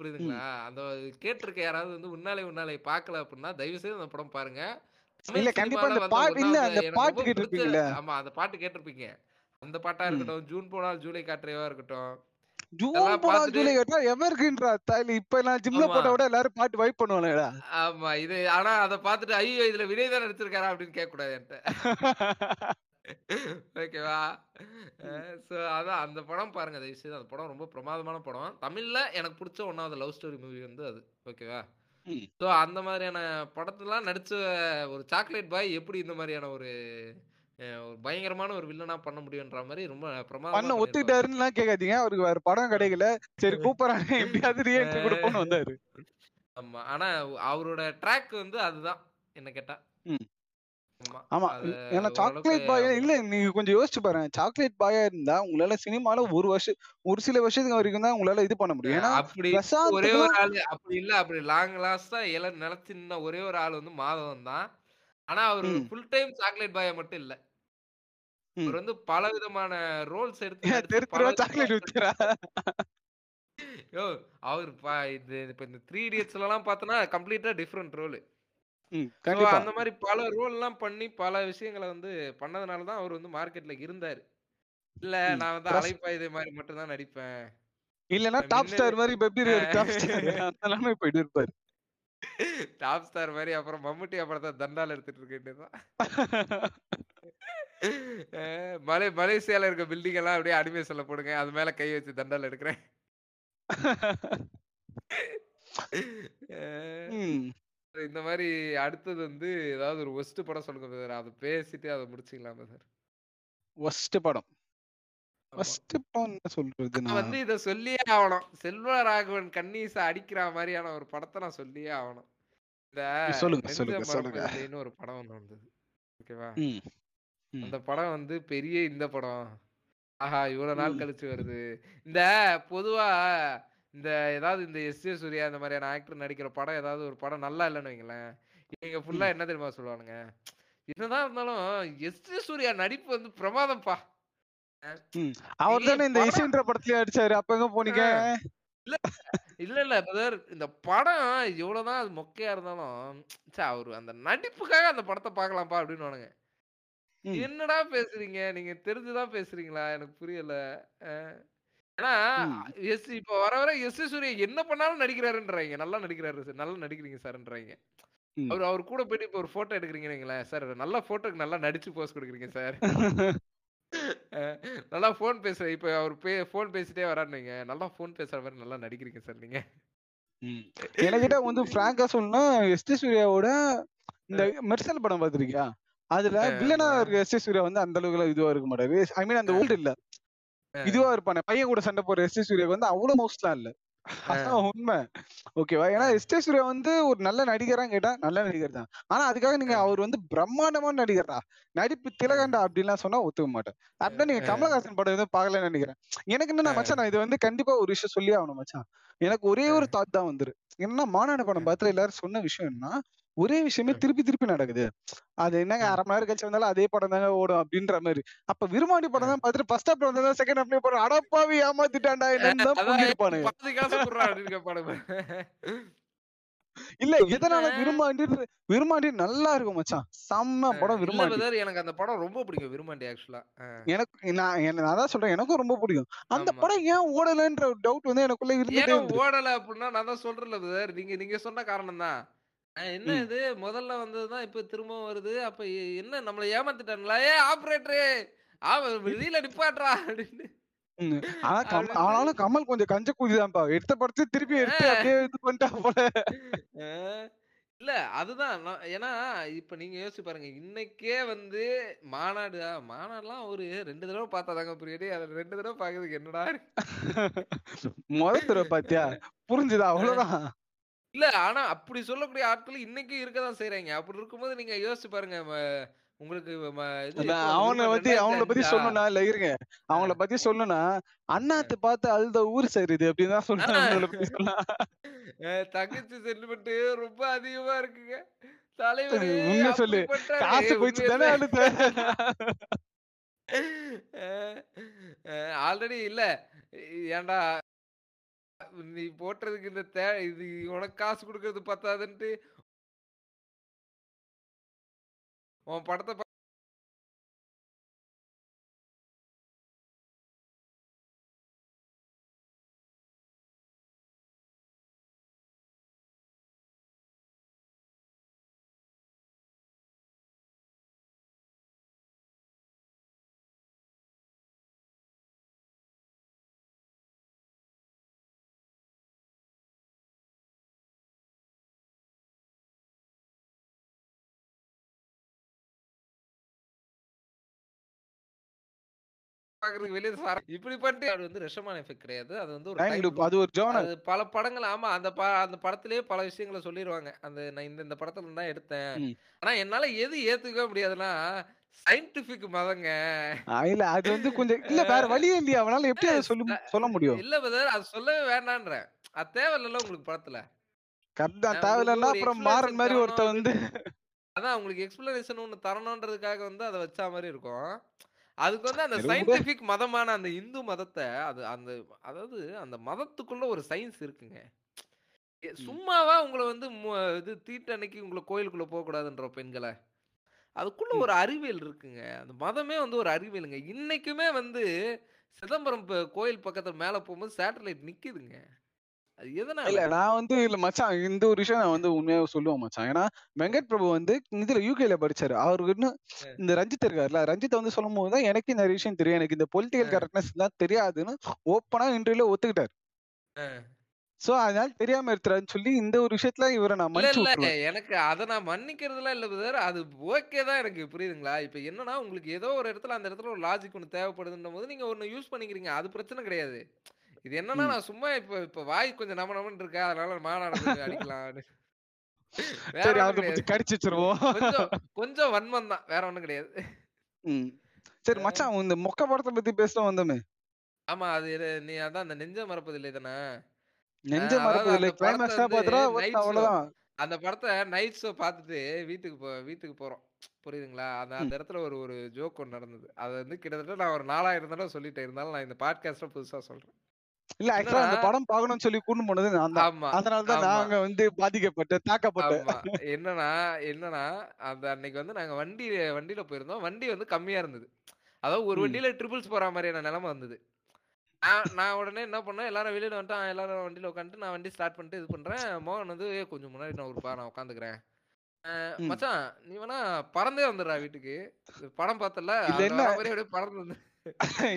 புரியுதுங்களா. அந்த கேட்டிருக்க யாராவது வந்து உன்னாலே உன்னாலே பாக்கல அப்படின்னா தயவு செய்து அந்த படம் பாருங்க. இல்ல கண்டிப்பா அந்த பாட்டு இல்ல அந்த பாட்டு கேட்டிருப்பீங்க. ஆமா அந்த பாட்டு கேட்டிருப்பீங்க. அந்த பாட்டா இருக்கட்டும், ஜூன் போனால் ஜூலை காற்றேவா இருக்கட்டும், ஜூன் போனால் ஜூலை காற்றா எவர்கிரீன்ரா தாய். இப்ப நான் ஜிம்ல போட்ட விட எல்லாரும் பாட்டு வைப் பண்ணுவாங்கடா. ஆமா இது ஆனா அத பார்த்துட்டு ஐயோ இதுல வினய் தான் நடிச்சிருக்காரா அப்படின்னு கேட்க கூடாது என்கிட்ட, ஓகேவா. சோ அதான் அந்த படம் பாருங்க தயவு செய்து. அந்த படம் ரொம்ப பிரமாதமான படம். தமிழ்ல எனக்கு பிடிச்ச ஒன்னாவது லவ் ஸ்டோரி மூவி வந்து அது, ஓகேவா. சோ அந்த மாதிரியான படத்துலாம் நடிச்ச ஒரு சாக்லேட் பாய் எப்படி இந்த மாதிரியான ஒரு பயங்கரமான ஒரு வில்லனா பண்ண முடியும்ன்ற மாதிரி ரொம்ப பிரமாதமா பண்ண ஒத்துக்கிட்டாருன்னு கேட்காதீங்க. அவருக்கு வேற படம் கிடைக்கல, சரி கூப்பிடறாங்க எப்படியாவது ரியாக்ட் கொடுப்போம்னு வந்தாரு. ஆமா ஆனா அவரோட ட்ராக் வந்து அதுதான் என்ன கேட்டா ஆமா, ஏன்னா சாக்லேட் பாய் இல்ல, நீங்க கொஞ்சம் யோசிச்சு பாருங்க. சாக்லேட் பாயா இருந்தா உங்களால சினிமால ஒரு வருஷம் ஒரு சில வருஷத்துக்கு வரைக்கும் தான் உங்களால இது பண்ண முடியும். ஏன்னா அப்படி ஒரே ஒரு பிரசாந்த்லாம் ஆளு அப்படி இல்ல, அப்படி லாங் லாஸ்ட் தான் எல்லாம் நிலத்தின ஒரே ஒரு ஆள் வந்து மாதவன் தான். ஆனா அவர் ஒரு ம் ஃபுல் டைம் சாக்லேட் பாயா மட்டும் இல்ல, ம் அவர் வந்து பல விதமான ரோல்ஸ் எடுத்து நடிச்சு தெரு பல தெருவா விதமான சாக்லேட் வித்துறா. யோ அவர் பா இது இப்ப இந்த த்ரீ இடியட்ஸ்லாம் பார்த்தோன்னா கம்ப்ளீட்டா டிஃப்ரெண்ட் ரோல். ம் ஸோ கண்டிப்பா அந்த மாதிரி பல ரோல்லாம் பண்ணி பல விஷயங்களை வந்து பண்ணதுனால தான் அவர் வந்து மார்க்கெட்ல இருந்தார். இல்ல ம் நான் வந்து பிரஸ் அலைப்பா இதே மாதிரி மட்டும் தான் நடிப்பேன் இல்லைன்னா நான் டாப் மின்னல் ஸ்டார் மாதிரி பெப்டிரியர் டாப் ஸ்டார் அந்த நிலைமை போயிட்டு இருப்பாரு. டாப் ஸ்டார் மாதிரி, அப்புறம் மம்முட்டி, அப்புறம் தான் தண்டால் எடுத்துட்டு இருக்கேன்னுதான். அஹ் மலை மலேசியால இருக்க பில்டிங் எல்லாம் அப்படியே அனிமேஷன்ல போடுங்க, அது மேல கை வச்சு தண்டால் எடுக்கிறேன். அஹ் ம் இந்த மாதிரி அடுத்தது வந்து ஏதாவது ஒரு ஒஸ்ட் படம் சொல்லுங்க சார், அதை பேசிட்டு அதை முடிச்சுக்கலாமா சார்? ஒஸ்ட் படம் ஆமா, ஒஸ்ட் படம் என்ன சொல்றது நான் நான்? வந்து இதை சொல்லியே ஆகணும். செல்வ ராகவன் கண்ணீச அடிக்கிற மாதிரியான ஒரு படத்தை நான் சொல்லியே ஆகணும். இந்த சொல்லுங்க நெஞ்ச சொல்லுங்க சொல்லுங்க. மறப்பதில்லைன்னு ஒரு படம் ஒன்று வந்தது, ஓகேவா? ம் ம் அந்த படம் வந்து பெரிய இந்த படம், ஆஹா இவ்வளவு நாள் ம் கழிச்சு வருது. இந்த பொதுவா இந்த ஏதாவது இந்த எஸ் ஏ சூர்யா இந்த மாதிரியான ஆக்டர் நடிக்கிற படம் ஏதாவது ஒரு படம் நல்லா இல்லைன்னு வைங்களேன், இவங்க ஃபுல்லா ம் என்ன தெரியுமா சொல்லுவானுங்க, என்னதான் இருந்தாலும் எஸ் ஏ சூர்யா நடிப்பு வந்து பிரமாதம்ப்பா, அஹ் ம் அவர் நீ தானே இந்த படம் இசைன்ற படத்துலயே அடிச்சாரு, அப்ப எங்க போனீங்க? அஹ் இல்ல இல்ல இல்ல பிரதர், இந்த படம் எவ்வளவுதான் அது மொக்கையா இருந்தாலும் சே அவரு அந்த நடிப்புக்காக அந்த படத்தை பார்க்கலாம்ப்பா அப்படின்னு. ம் என்னடா பேசுறீங்க நீங்க, தெரிஞ்சுதான் பேசுறீங்களா எனக்கு புரியல. அஹ் ஏன்னா ம் எஸ் இப்ப வர வர எஸ் சூர்யா என்ன பண்ணாலும் நடிக்கிறாருன்றாங்க, நல்லா நடிக்கிறாரு சார், நல்லா நடிக்கிறீங்க சார்ன்றாங்க. ம் அவர் அவர் கூட போயிட்டு இப்போ ஒரு போட்டோ எடுக்கிறீங்களேங்களேன், சார் நல்ல போட்டோக்கு நல்லா நடிச்சு போஸ் கொடுக்குறீங்க சார், அஹ் நல்லா ஃபோன் பேசுற, இப்போ அவர் பே ஃபோன் பேசிட்டே வரானுங்க, நல்லா ஃபோன் பேசுற மாதிரி நல்லா நடிக்கிறீங்க சார் நீங்க. ம் எனக்கிட்ட வந்து ஃப்ராங்கா சொல்லணும்னா எஸ் டி சூர்யாவோட இந்த அஹ் மெர்சல் படம் பார்த்திருக்கியா? அதுல அஹ் வில்லனா நான் இருக்க எஸ் டி சூர்யா வந்து அந்த அளவுக்கு இதுவா இருக்க மாட்டாரு. ஐ மீன் அந்த அஹ் ஓல்டு இல்ல அஹ் இதுவா இருப்பானே, பையன் கூட சண்டை போற எஸ் டி சூர்யாக்கு வந்து அவ்வளவு மோஸ்ட்லாம் இல்ல, அஹ் அதான் உண்மை. ஓகேவா? ஏன்னா அஹ் எஸ் டி சூர்யா வந்து ஒரு நல்ல நடிகரா கேட்டா நல்ல நடிகர் தான். ஆனா அதுக்காக நீங்க அஹ் அவர் வந்து பிரம்மாண்டமான நடிகரா நடிப்பு அஹ் திலகண்டா அப்படின்லாம் சொன்னா ஒத்துக்க மாட்டேன். அப்படின்னா நீங்க அஹ் கமலஹாசன் படம் எதுவும் பார்க்கலன்னு நினைக்கிறேன். எனக்கு என்னன்னா அஹ் மச்சான், நான் இது வந்து கண்டிப்பா ஒரு விஷயம் சொல்லி ஆகணும் மச்சான். எனக்கு ஒரே ஒரு அஹ் தாட் தான் வந்துரு என்னன்னா, மாநாடு படம் அஹ் பார்த்து எல்லாரும் சொன்ன விஷயம் என்ன, ஒரே விஷயமே அஹ் திருப்பி திருப்பி நடக்குது. அது என்னங்க அரை மணி நேரம் கழிச்சு வந்தாலும் அதே படம் தாங்க ஓடும் அப்படின்ற மாதிரி. அப்ப விருமாண்டி படம் அஹ் தான் பார்த்துட்டு ஃபர்ஸ்ட் ஹாப்ல வந்தா செகண்ட் ஹாப்லயே போறோம், அடப்பாவி ஏமாத்திட்டாண்டா என்னன்னு அஹ் தான் அதான் இப்ப மூடிருப்பானுங்க. பாதி காசு கொடுறான் அப்படின்னு படம். இல்ல எதனால விரும்பாண்டி விரும்பாண்டி நல்லா இருக்கும் மச்சான், செம்ம படம் இல்ல விரும்பாண்டி. பிரதர் எனக்கு அந்த படம் ரொம்ப பிடிக்கும் விரும்பாண்டி ஆக்சுவலா. எனக்கு நான் என்ன- நான் தான் சொல்றேன், எனக்கும் ரொம்ப பிடிக்கும் அந்த ஆமா, படம். ஏன் ஓடலன்ற ஒரு டவுட் வந்து எனக்குள்ள இருந்துட்டே ஏன் இருந்திருக்கு. ஓடல அப்படின்னா நான் தான் சொல்றேன்ல பிரதர், நீங்க நீங்க சொன்ன காரணம் தான். என்ன ம் இது முதல்ல வந்ததுதான் இப்ப திரும்ப வருது, அப்ப எ- என்ன நம்மளை ஏமாத்திட்டாங்களா, ஏ ஆபரேட்டரே ஆமா இ- வெளியில நிப்பாட்றா அப்படின்னு ம். ஆனா கம் அப்படின்ட்டு. ஆனாலும் கமல் கொஞ்சம் கஞ்ச கூதிதான்ப்பா, எடுத்த படத்தை திருப்பி எடுத்து ஆஹ் அப்படியே இது பண்ணிட்டா போல. ஆஹ் இல்ல அதுதான் நான்- ஏன்னா இப்ப நீங்க யோசிச்சு பாருங்க, இன்னைக்கே வந்து மாநாடு மாநாடுலாம் ஒரு ரெண்டு தடவை பார்த்தாதாங்க புரியுது, அதை ரெண்டு தடவை பார்க்கறதுக்கு என்னடா இருக்கு? முதல் தடவை பாத்தியா புரிஞ்சுதா, ஆஹ் அவ்வளவுதான். இல்ல ஆனா அப்படி சொல்லக்கூடிய ஆட்கள் இன்னைக்கும் இருக்கதான் செய்றாங்க. அப்படி இருக்கும்போது நீங்க யோசிச்சு பாருங்க, ம- உங்களுக்கு ம- இது நான் எப்போ அவனை விரும்பாண்டி பத்தி ரெண்டாயிரத்தி அவங்கள பத்தி அஞ்சா சொல்லணும்னா இல்ல இருங்க, அவங்கள பத்தி சொல்லணும்னா அண்ணாத்தை பார்த்து அழுத ஊர் சரிது அப்படின்னு தான் சொல்லலாம். இவங்களை பத்தி சொல்லலாம் தங்கச்சி சென்டிமெண்ட் ரொம்ப அதிகமா இருக்குங்க, தலைவரு உண்மை சொல்லு, அப்படி பண்றாரு காசு போயிடுச்சு தானே உண்மையில. அழுத. ஆல்ரெடி இல்ல ஏன்டா நீ போட்டுறதுக்கு இந்த தே இது உனக்கு காசு கொடுக்கறது பத்தாதுன்ட்டு உன் படத்தை பா- பாக்குறதுக்கு வெளியே சார் இப்படி பண்ணிட்டு அது வந்து ரெஷமான எஃபெக்ட் கிடையாது. அது வந்து ஒரு அது ஒரு ஜானர். அது பல படங்கள் ஆமா அந்த அந்த படத்திலேயே பல விஷயங்களை சொல்லிடுவாங்க. அந்த நான் இந்த இந்த படத்துல இருந்தா எடுத்தேன். ஆனா என்னால எது ஏத்துக்கவே முடியாதுன்னா சயின்டிபிக் மதங்க இல்ல அது வந்து கொஞ்சம் இல்ல வேற வழியே இல்லையா அவனால எப்படி அதை சொல்ல சொல்ல முடியும். இல்ல பிரதர் அது சொல்லவே வேண்டான்ற அது தேவையில்ல உங்களுக்கு படத்துல கரெக்டா தேவையில்ல. அப்புறம் மாறன் மாதிரி ஒருத்த வந்து அதான் உங்களுக்கு எக்ஸ்பிளனேஷன் ஒன்று தரணுன்றதுக்காக வந்து அதை வச்சா மாதிரி இருக்கும். அதுக்கு வந்து அந்த சயின்டிபிக் மதமான அந்த இந்து மதத்தை அது அந்த அதாவது அந்த மதத்துக்குள்ள ஒரு சயின்ஸ் இருக்குங்க. சும்மாவா உங்களை வந்து இது தீட்டன்னைக்கு உங்களை கோயிலுக்குள்ள போகக்கூடாதுன்ற பெண்களை அதுக்குள்ள ஒரு அறிவியல் இருக்குங்க. அந்த மதமே வந்து ஒரு அறிவியலுங்க. இன்னைக்குமே வந்து சிதம்பரம் கோயில் பக்கத்துல மேல போகும்போது சேட்டலைட் நிக்குதுங்க. இல்ல நான் வந்து இல்ல மச்சான் இந்த ஒரு விஷயம் நான் வந்து உண்மையாக சொல்லுவேன் மச்சான். ஏன்னா வெங்கட் பிரபு வந்து இதுல யூகேல படிச்சாரு. அவருக்கு இன்னும் இந்த ரஞ்சித் இருக்காருல்ல, ரஞ்சித் வந்து சொல்லும் போதுதான் எனக்கு நிறைய விஷயம் தெரியும், எனக்கு இந்த பொலிட்டிக்கல் கரெக்ட்னஸ் தான் தெரியாதுன்னு ஓப்பனா இன்டர்வியூல ஒத்துக்கிட்டாரு. சோ அதனால தெரியாம எடுத்துறான்னு சொல்லி இந்த ஒரு விஷயத்துல இவரை நான் மன்னிச்சு எனக்கு அதை நான் மன்னிக்கிறதுலாம் இல்ல பிரதர். அது ஓகே தான் எனக்கு புரியுதுங்களா. இப்ப என்னன்னா உங்களுக்கு ஏதோ ஒரு இடத்துல அந்த இடத்துல ஒரு லாஜிக் ஒன்று தேவைப்படுதுன்ற போது நீங்க ஒன்னு யூஸ் பண்ணிக்கிறீங்க, அது பிரச்சனை கிடையாது. இது என்னன்னா நான் சும்மா இப்ப இப்ப வாய் கொஞ்சம் நம்ம நம்ம இருக்கேன் அதனால மாநாடு அடிக்கலாம் கடிச்சு வச்சிருவோம். கொஞ்சம் வன்மம் தான், வேற ஒண்ணும் கிடையாது. சரி மச்சான் இந்த மொக்க படத்தை பத்தி பேசலாம் வந்தோமே. ஆமா அது நீ அதான் அந்த நெஞ்ச மறப்பதில்லை தானே. நெஞ்ச மறப்பதில்லை கிளைமாக்ஸா பாத்தா அவ்வளவுதான். அந்த படத்தை நைட் ஷோ பார்த்துட்டு வீட்டுக்கு போ வீட்டுக்கு போறோம் புரியுதுங்களா. அந்த அந்த இடத்துல ஒரு ஒரு ஜோக் ஒன்று நடந்தது. அது வந்து கிட்டத்தட்ட நான் ஒரு நாலாயிரம் தடவை சொல்லிட்டே இருந்தாலும் நான் இந்த பாட்காஸ்ட்ல புதுசா சொல்றேன். இல்ல ஆக்சுவலா அந்த படம் பாக்கணும்னு சொல்லி கூண்டு போனது அதனாலதான் நாங்க வந்து பாதிக்கப்பட்ட தாக்கப்பட்ட என்னன்னா என்னன்னா அந்த அன்னைக்கு வந்து நாங்க வண்டி வண்டியில போயிருந்தோம். வண்டி வந்து கம்மியா இருந்தது. அதாவது ஒரு வண்டியில ட்ரிபிள்ஸ் போற மாதிரியான நிலைமை வந்தது. நான் உடனே என்ன பண்ணேன், எல்லாரும் வெளியில வந்துட்டான், எல்லாரும் வண்டியில உட்காந்துட்டு நான் வண்டி ஸ்டார்ட் பண்ணிட்டு இது பண்றேன். மோகன் வந்து கொஞ்சம் முன்னாடி நான் ஒருப்பா நான் உட்காந்துக்கிறேன் மச்சான், நீ வேணா பறந்தே வந்துடுறா வீட்டுக்கு, படம் பார்த்தல அப்படியே பறந்து வந்து.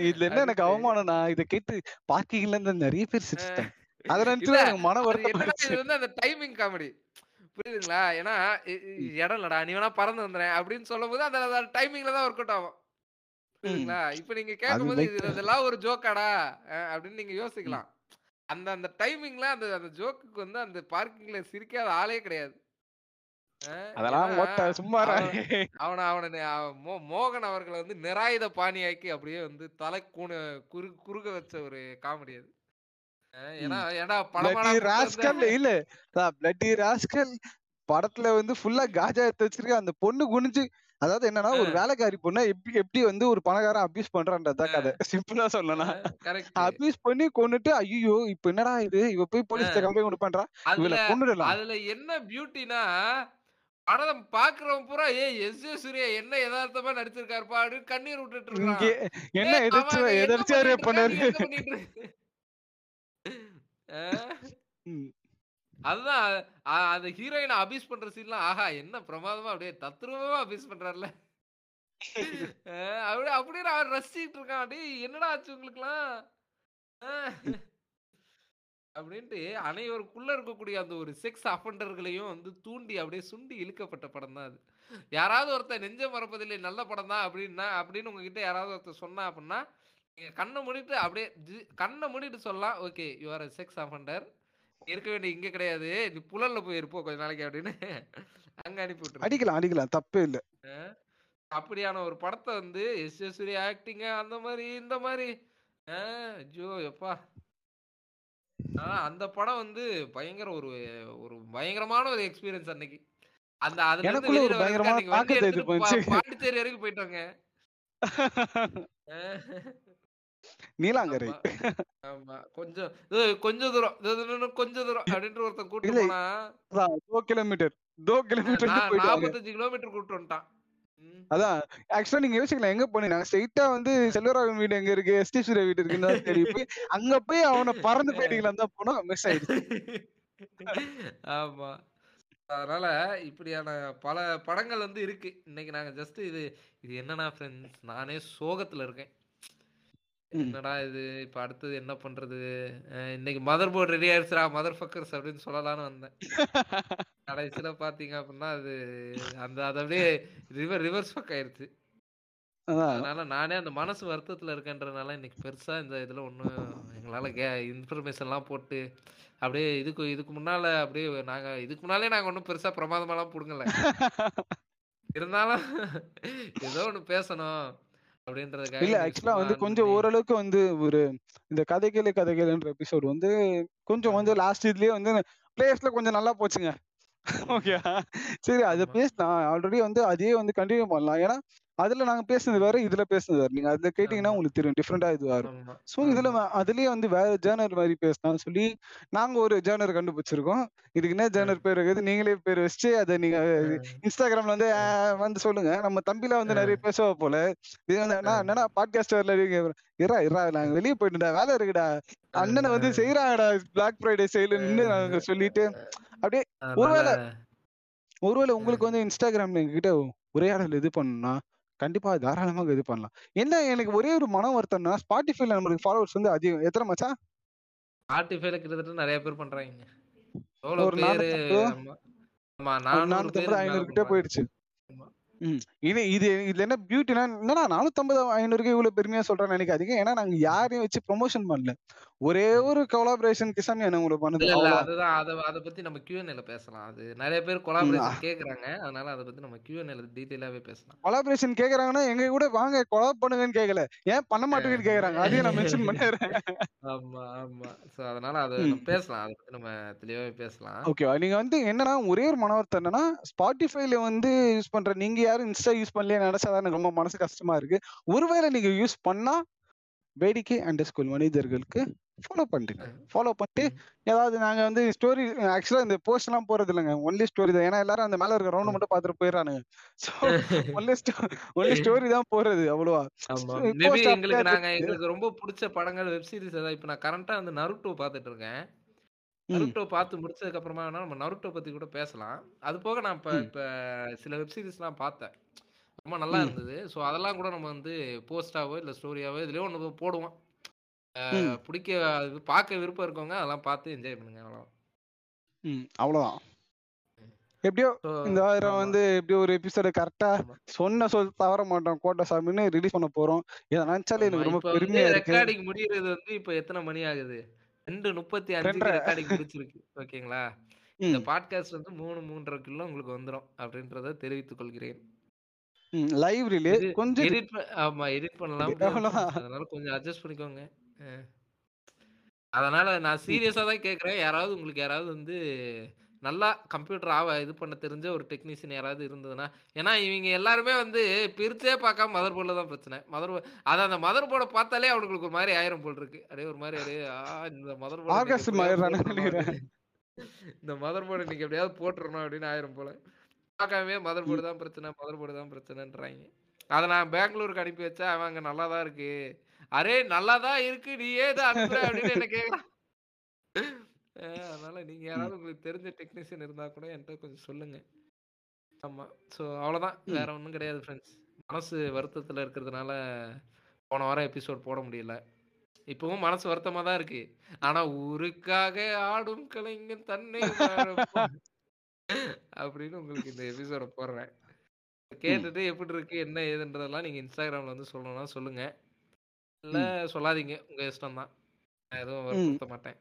இதுல என்ன எனக்கு அவமானம், நான் இதை கேட்டு பார்க்கிங்ல இருந்து நிறைய பேர் சிரிச்சிட்டேன். அத நினைச்சு எனக்கு மன வருத்தம். இது வந்து அந்த டைமிங் காமெடி புரியுதுங்களா. ஏன்னா இடம் இல்லடா நீ வேணா பறந்து வந்துறேன் அப்படின்னு சொல்லும் போது அந்த டைமிங்ல தான் ஒர்க் அவுட் ஆகும் புரியுதுங்களா. இப்ப நீங்க கேட்கும் போது இது இதெல்லாம் ஒரு ஜோக்காடா அப்படின்னு நீங்க யோசிக்கலாம். அந்த அந்த டைமிங்ல அந்த அந்த ஜோக்குக்கு வந்து அந்த பார்க்கிங்ல சிரிக்காத ஆளே கிடையாது. அவனை அவனை மோகன் அவர்களை வந்து நிராயுத பாணியாக்கி அப்படியே வந்து தலை கூண குறு குறுக வச்ச ஒரு காமெடி அது. ஏன்னா ஏன்னா படம் இல்ல பிளட்டி ராஸ்கல் படத்துல வந்து ஃபுல்லா காஜா எடுத்து வச்சிருக்க அந்த பொண்ணு குனிஞ்சு, அதாவது என்னன்னா ஒரு வேலைக்காரி பொண்ணு எப்படி எப்படி வந்து ஒரு பணக்காரன் அபியூஸ் பண்றான்றதுதான் கதை. சிம்பிளா சொல்லலாம் அபியூஸ் பண்ணி கொண்டுட்டு ஐயோ இப்ப என்னடா இது இவ போய் போலீஸ்ல கம்ப்ளைண்ட் கொடுப்பான்றா இவள கொன்னுடலாம். அதுல என்ன பியூட்டினா படம் பாக்குறவன் பூரா ஏ எஸ் ஏ சூர்யா என்ன யதார்த்தமா நடிச்சிருக்காருப்பா அப்படின்னு கண்ணீர் விட்டுட்டு இருக்காங்க. என்ன எதிர்த்து எதிர்த்து பண்ணாரு அதுதான் அந்த ஹீரோயினை அபியூஸ் பண்ற சீன்லாம் ஆஹா என்ன பிரமாதமா அப்படியே தத்ரூபமா அபியூஸ் பண்றாருல அப்படி அப்படியே அவன் ரசிச்சுட்டு இருக்கான். அப்படி என்னடா ஆச்சு உங்களுக்குலாம் அப்படின்ட்டு அனைவருக்குள்ள இருக்கக்கூடிய அந்த ஒரு செக்ஸ் அஃபண்டர்களையும் வந்து தூண்டி அப்படியே சுண்டி இழுக்கப்பட்ட படம் தான் அது. யாராவது ஒருத்தர் நெஞ்ச மறப்பதில்லை நல்ல படம் தான் அப்படின்னா அப்படின்னு உங்ககிட்ட யாராவது ஒருத்தர் சொன்னா அப்படின்னா நீங்க கண்ணை மூடிட்டு அப்படியே கண்ணை மூடிட்டு சொல்லலாம் okay you are sex offender இருக்க வேண்டிய இங்க கிடையாது நீ புலல்ல போய் இருப்போம் கொஞ்ச நாளைக்கு அப்படின்னு அங்க அனுப்பி அடிக்கலாம் அடிக்கலாம் தப்பே இல்லை. அப்படியான ஒரு படத்தை வந்து எஸ் எஸ்வரி ஆக்டிங்க அந்த மாதிரி இந்த மாதிரி ஐயோ எப்பா. ஆனா அந்த படம் வந்து பயங்கர ஒரு ஒரு பயங்கரமான ஒரு எக்ஸ்பீரியன்ஸ் அன்னைக்கு. அந்த அதுல இருந்து பாண்டிச்சேரி வரைக்கும் போயிட்டாங்க நீலாங்கரை கொஞ்சம் கொஞ்சம் தூரம் கொஞ்சம் தூரம் அப்படின்ற ஒருத்தன் கூட்டிட்டு போனா டூ கிலோமீட்டர் டூ கிலோமீட்டர் நாற்பத்தஞ்சு கிலோமீட்டர் கூட்டிட்டு வந்துட்டான். அதான் ஆக்சுவலா நீங்க யோசிக்கலாம் எங்க போனீங்க ஸ்ட்ரெயிட்டா வந்து செல்வராகவன் வீடு எங்க இருக்கு எஸ் டி சூர்யா வீடு இருக்குன்னு அங்க போய் அவனை பறந்து போயிட்டீங்களான்னு தான் போனோம் மிஸ் ஆயிடுச்சு. ஆமா அதனால இப்படியான பல படங்கள் வந்து இருக்கு. இன்னைக்கு நாங்க ஜஸ்ட் இது இது என்னன்னா ஃப்ரெண்ட்ஸ் நானே சோகத்துல இருக்கேன் என்னடா இது இப்ப அடுத்தது என்ன பண்றது இன்னைக்கு மதர் போர்டு ரெடி ஆயிடுச்சுடா மதர் ஃபக்கர்ஸ் அப்படின்னு சொல்லலான்னு வந்தேன். கடைசியில பாத்தீங்க அப்படின்னா அது அந்த அது அப்படியே ரிவர் ரிவர்ஸ் ஃபக் ஆயிடுச்சு. அதான் அதனால நானே அந்த மனசு வருத்தத்தில் இருக்கேன்றதுனால இன்னைக்கு பெருசாக இந்த இதில் ஒன்றும் எங்களால் கே இன்ஃபர்மேஷன்லாம் போட்டு அப்படியே இதுக்கு இதுக்கு முன்னால் அப்படியே நாங்கள் இதுக்கு முன்னாலே நாங்கள் ஒன்றும் பெருசாக பிரமாதமாலாம் பிடுங்கல, இருந்தாலும் ஏதோ ஒன்று பேசணும் அப்படின்றதுக்காக. இல்லை ஆக்சுவலாக வந்து கொஞ்சம் ஓரளவுக்கு வந்து ஒரு இந்த கதை கேளு கதை கேளுன்ற எபிசோடு வந்து கொஞ்சம் வந்து லாஸ்ட் இதுலேயே வந்து பிளேயர்ஸில் கொஞ்சம் நல்லா போச்சுங்க. ஓகே சரி அதை பேசலாம், ஆல்ரெடி வந்து அதே வந்து கண்டினியூ பண்ணலாம். ஏன்னா அதுல நாங்க பேசுனது வேற, இதுல பேசுனது வேற. நீங்க அதுல கேட்டீங்கன்னா உங்களுக்கு தெரியும் டிஃப்ரெண்டா இதுவா இருக்கும். ஸோ இதுல அதுலயே வந்து வேற ஜேர்னர் மாதிரி பேசலாம் சொல்லி நாங்க ஒரு ஜேர்னர் கண்டுபிடிச்சிருக்கோம். இதுக்கு என்ன ஜேர்னர் பேர் இருக்குது நீங்களே பேர் வச்சு அதை நீங்க இன்ஸ்டாகிராம்ல வந்து வந்து சொல்லுங்க. நம்ம தம்பிலாம் வந்து நிறைய பேசுவா போல. இது வந்து என்னன்னா பாட்காஸ்ட் வரல இரா இரா நாங்க வெளியே போயிட்டுடா வேலை இருக்குடா அண்ணனை வந்து செய்யறாங்கடா பிளாக் ஃப்ரைடே செய்யலன்னு நாங்க சொல்லிட்டு அப்படியே. ஒருவேளை ஒருவேளை உங்களுக்கு வந்து இன்ஸ்டாகிராம்ல எங்ககிட்ட உரையாடல் இது பண்ணணும்னா கண்டிப்பா தாராளமாக இது பண்ணலாம். என்ன எனக்கு ஒரே ஒரு மன வருத்தம்னா ஸ்பாட்டிஃபைல நம்மளுக்கு ஃபாலோவர்ஸ் வந்து அதிகம். எத்தனை மச்சா ஸ்பாட்டிஃபைல கிட்டத்தட்ட நிறைய பேர் பண்றாங்க. ஒரு நானூறு ஐநூறு கிட்ட போயிடுச்சு. ம் இது இது இதுல என்ன பியூட்டினா என்னன்னா நானூத்தம்பது ஐநூறுக்கு இவ்வளவு பெருமையா சொல்றேன்னு நினைக்காதீங்க. ஏன்னா நாங்க யாரையும் வச்சு ப்ரொமோஷன் பண்ணல, ஒரே ஒரு கொலாபரேஷன் கிசாமி உங்களுக்கு பண்ணது. அதுதான் அதை அதை பத்தி நம்ம கியூஎன்ஏல பேசலாம். அது நிறைய பேர் கொலாபரேஷன் கேக்குறாங்க, அதனால அதை பத்தி நம்ம கியூஎன்ஏல டீடைலாவே பேசலாம். கொலாபரேஷன் கேக்குறாங்கன்னா எங்க கூட வாங்க கொலாப் பண்ணுங்கன்னு கேட்கல, ஏன் பண்ண மாட்டேங்கன்னு கேக்குறாங்க. அதையும் நான் மென்ஷன் பண்ணிடுறேன். ஆமா ஆமா சோ அதனால அதை பேசலாம், அதை பத்தி நம்ம தெளிவாவே பேசலாம். ஓகேவா நீங்க வந்து என்னன்னா ஒரே ஒரு மனவர்த்தம் என்னன்னா ஸ்பாட்டிஃபைல வந்து யூஸ் பண்ற நீங்க யாரும் இன்ஸ்டா யூஸ் பண்ணலையே நினைச்சாதான் எனக்கு ரொம்ப மனசு கஷ்டமா இருக்கு. ஒருவேளை நீங்க யூஸ் பண்ணா வேடிக்கை அண்டர் ஸ்கூல் மனிதர்களுக்கு ஃபாலோ பண்ணிட்டு ஃபாலோ பண்ணிட்டு ஏதாவது நாங்க வந்து ஸ்டோரி ஆக்சுவலா இந்த போஸ்ட் எல்லாம் போறது இல்லைங்க, ஒன்லி ஸ்டோரி தான். ஏன்னா எல்லாரும் அந்த மேல இருக்க ரவுண்ட் மட்டும் பாத்துட்டு போயிடறானுங்க. சோ ஒன்லி ஒன்லி ஸ்டோரி தான் போறது அவ்வளவா. எங்களுக்கு நாங்க எங்களுக்கு ரொம்ப பிடிச்ச படங்கள் வெப் சீரிஸ் ஏதாவது இப்ப நான் கரண்டா வந்து நருட்டோ பாத்துட்டு இருக்கேன். நருட்டோ பார்த்து முடிச்சதுக்கு அப்புறமா வேணா நம்ம நருட்டோ பத்தி கூட பேசலாம். அது போக நான் இப்போ இப்போ சில வெப்சீரிஸ்லாம் பார்த்தேன், ரொம்ப நல்லா இருந்தது. ஸோ அதெல்லாம் கூட நம்ம வந்து போஸ்டாவோ இல்லை ஸ்டோரியாவோ இதுலேயோ ஒன்று போடுவோம். பிடிக்க அது பார்க்க விருப்பம் இருக்கவங்க அதெல்லாம் பார்த்து என்ஜாய் பண்ணுங்க. அவ்வளோதான் ம் அவ்வளோதான். எப்படியோ இந்த வாரம் வந்து எப்படியோ ஒரு எபிசோட கரெக்டா சொன்ன சொல் தவற மாட்டோம். கோட்டசாமின்னு ரிலீஸ் பண்ண போறோம். இதை நினைச்சாலே எனக்கு ரொம்ப பெருமையா இருக்கு. ரெக்கார்டிங் முடிகிறது வந்து இப்போ எத்தனை மணி ஆகுது? ரெண்டு முப்பத்தி அஞ்சு ரெக்கார்டிங் முடிச்சிருக்கு. ஓகேங்களா இந்த பாட்காஸ்ட் வந்து மூணு மூன்றரை கிலோ உங்களுக்கு வந்துடும் அப்படின்றத தெரிவித்துக் கொள்கிறேன். லைவ் ரிலீஸ் கொஞ்சம் எடிட் ஆமா எடிட் பண்ணலாம், அதனால கொஞ்சம் அட்ஜஸ்ட் பண்ணிக்கோங்க. அதனால நான் சீரியஸா தான் கேக்குறேன், யாராவது உங்களுக்கு யாராவது வந்து நல்லா கம்ப்யூட்டர் ஆவ இது பண்ண தெரிஞ்ச ஒரு டெக்னீஷியன் யாராவது இருந்ததுன்னா, ஏன்னா இவங்க எல்லாருமே வந்து பிரிச்சே பார்க்காம மதர் போர்டில் தான் பிரச்சனை. மதர் போர்டு அதை அந்த மதர் போர்டை பார்த்தாலே அவங்களுக்கு ஒரு மாதிரி ஆயிரம் போல் இருக்கு. அப்படியே ஒரு மாதிரி அப்படியே இந்த மதர் போர்டு இந்த மதர் போர்டு இன்னைக்கு எப்படியாவது போட்டுருணும் அப்படின்னு ஆயிரம் போல பார்க்காமே மதர் போர்டு தான் பிரச்சனை மதர் போர்டு தான் பிரச்சனைன்றாங்க. அதை நான் பெங்களூருக்கு அனுப்பி வச்சா அவங்க நல்லா தான் இருக்கு, அரே நல்லா தான் இருக்கு நீ ஏதோ அனுப்புற அப்படின்னு என்ன கேட்கலாம். அதனால நீங்க யாராவது உங்களுக்கு தெரிஞ்ச டெக்னீஷியன் இருந்தா கூட என்கிட்ட கொஞ்சம் சொல்லுங்க. ஆமா சோ அவ்வளவுதான், வேற ஒன்றும் கிடையாது ஃப்ரெண்ட்ஸ். மனசு வருத்தத்துல இருக்கிறதுனால போன வாரம் எபிசோட் போட முடியல. இப்பவும் மனசு வருத்தமா தான் இருக்கு. ஆனா ஊருக்காக ஆடும் கலைஞன் தன்னை அப்படின்னு உங்களுக்கு இந்த எபிசோட போடுறேன். கேட்டுட்டு எப்படி இருக்கு என்ன ஏதுன்றதெல்லாம் நீங்க இன்ஸ்டாகிராம்ல வந்து சொல்லணும்னா சொல்லுங்க, இல்ல சொல்லாதீங்க உங்க இஷ்டம் தான். நான் எதுவும் வருத்த மாட்டேன்.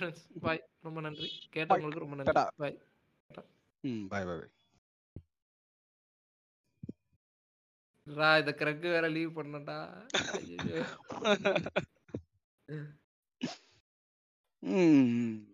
Friends, bye. ரொம்ப நன்றி கேட்டவங்களுக்கு, ரொம்ப நன்றி. Bye. ம் bye bye. ரா இத கரெக்ட் வேற லீவ் பண்ணடா. ம்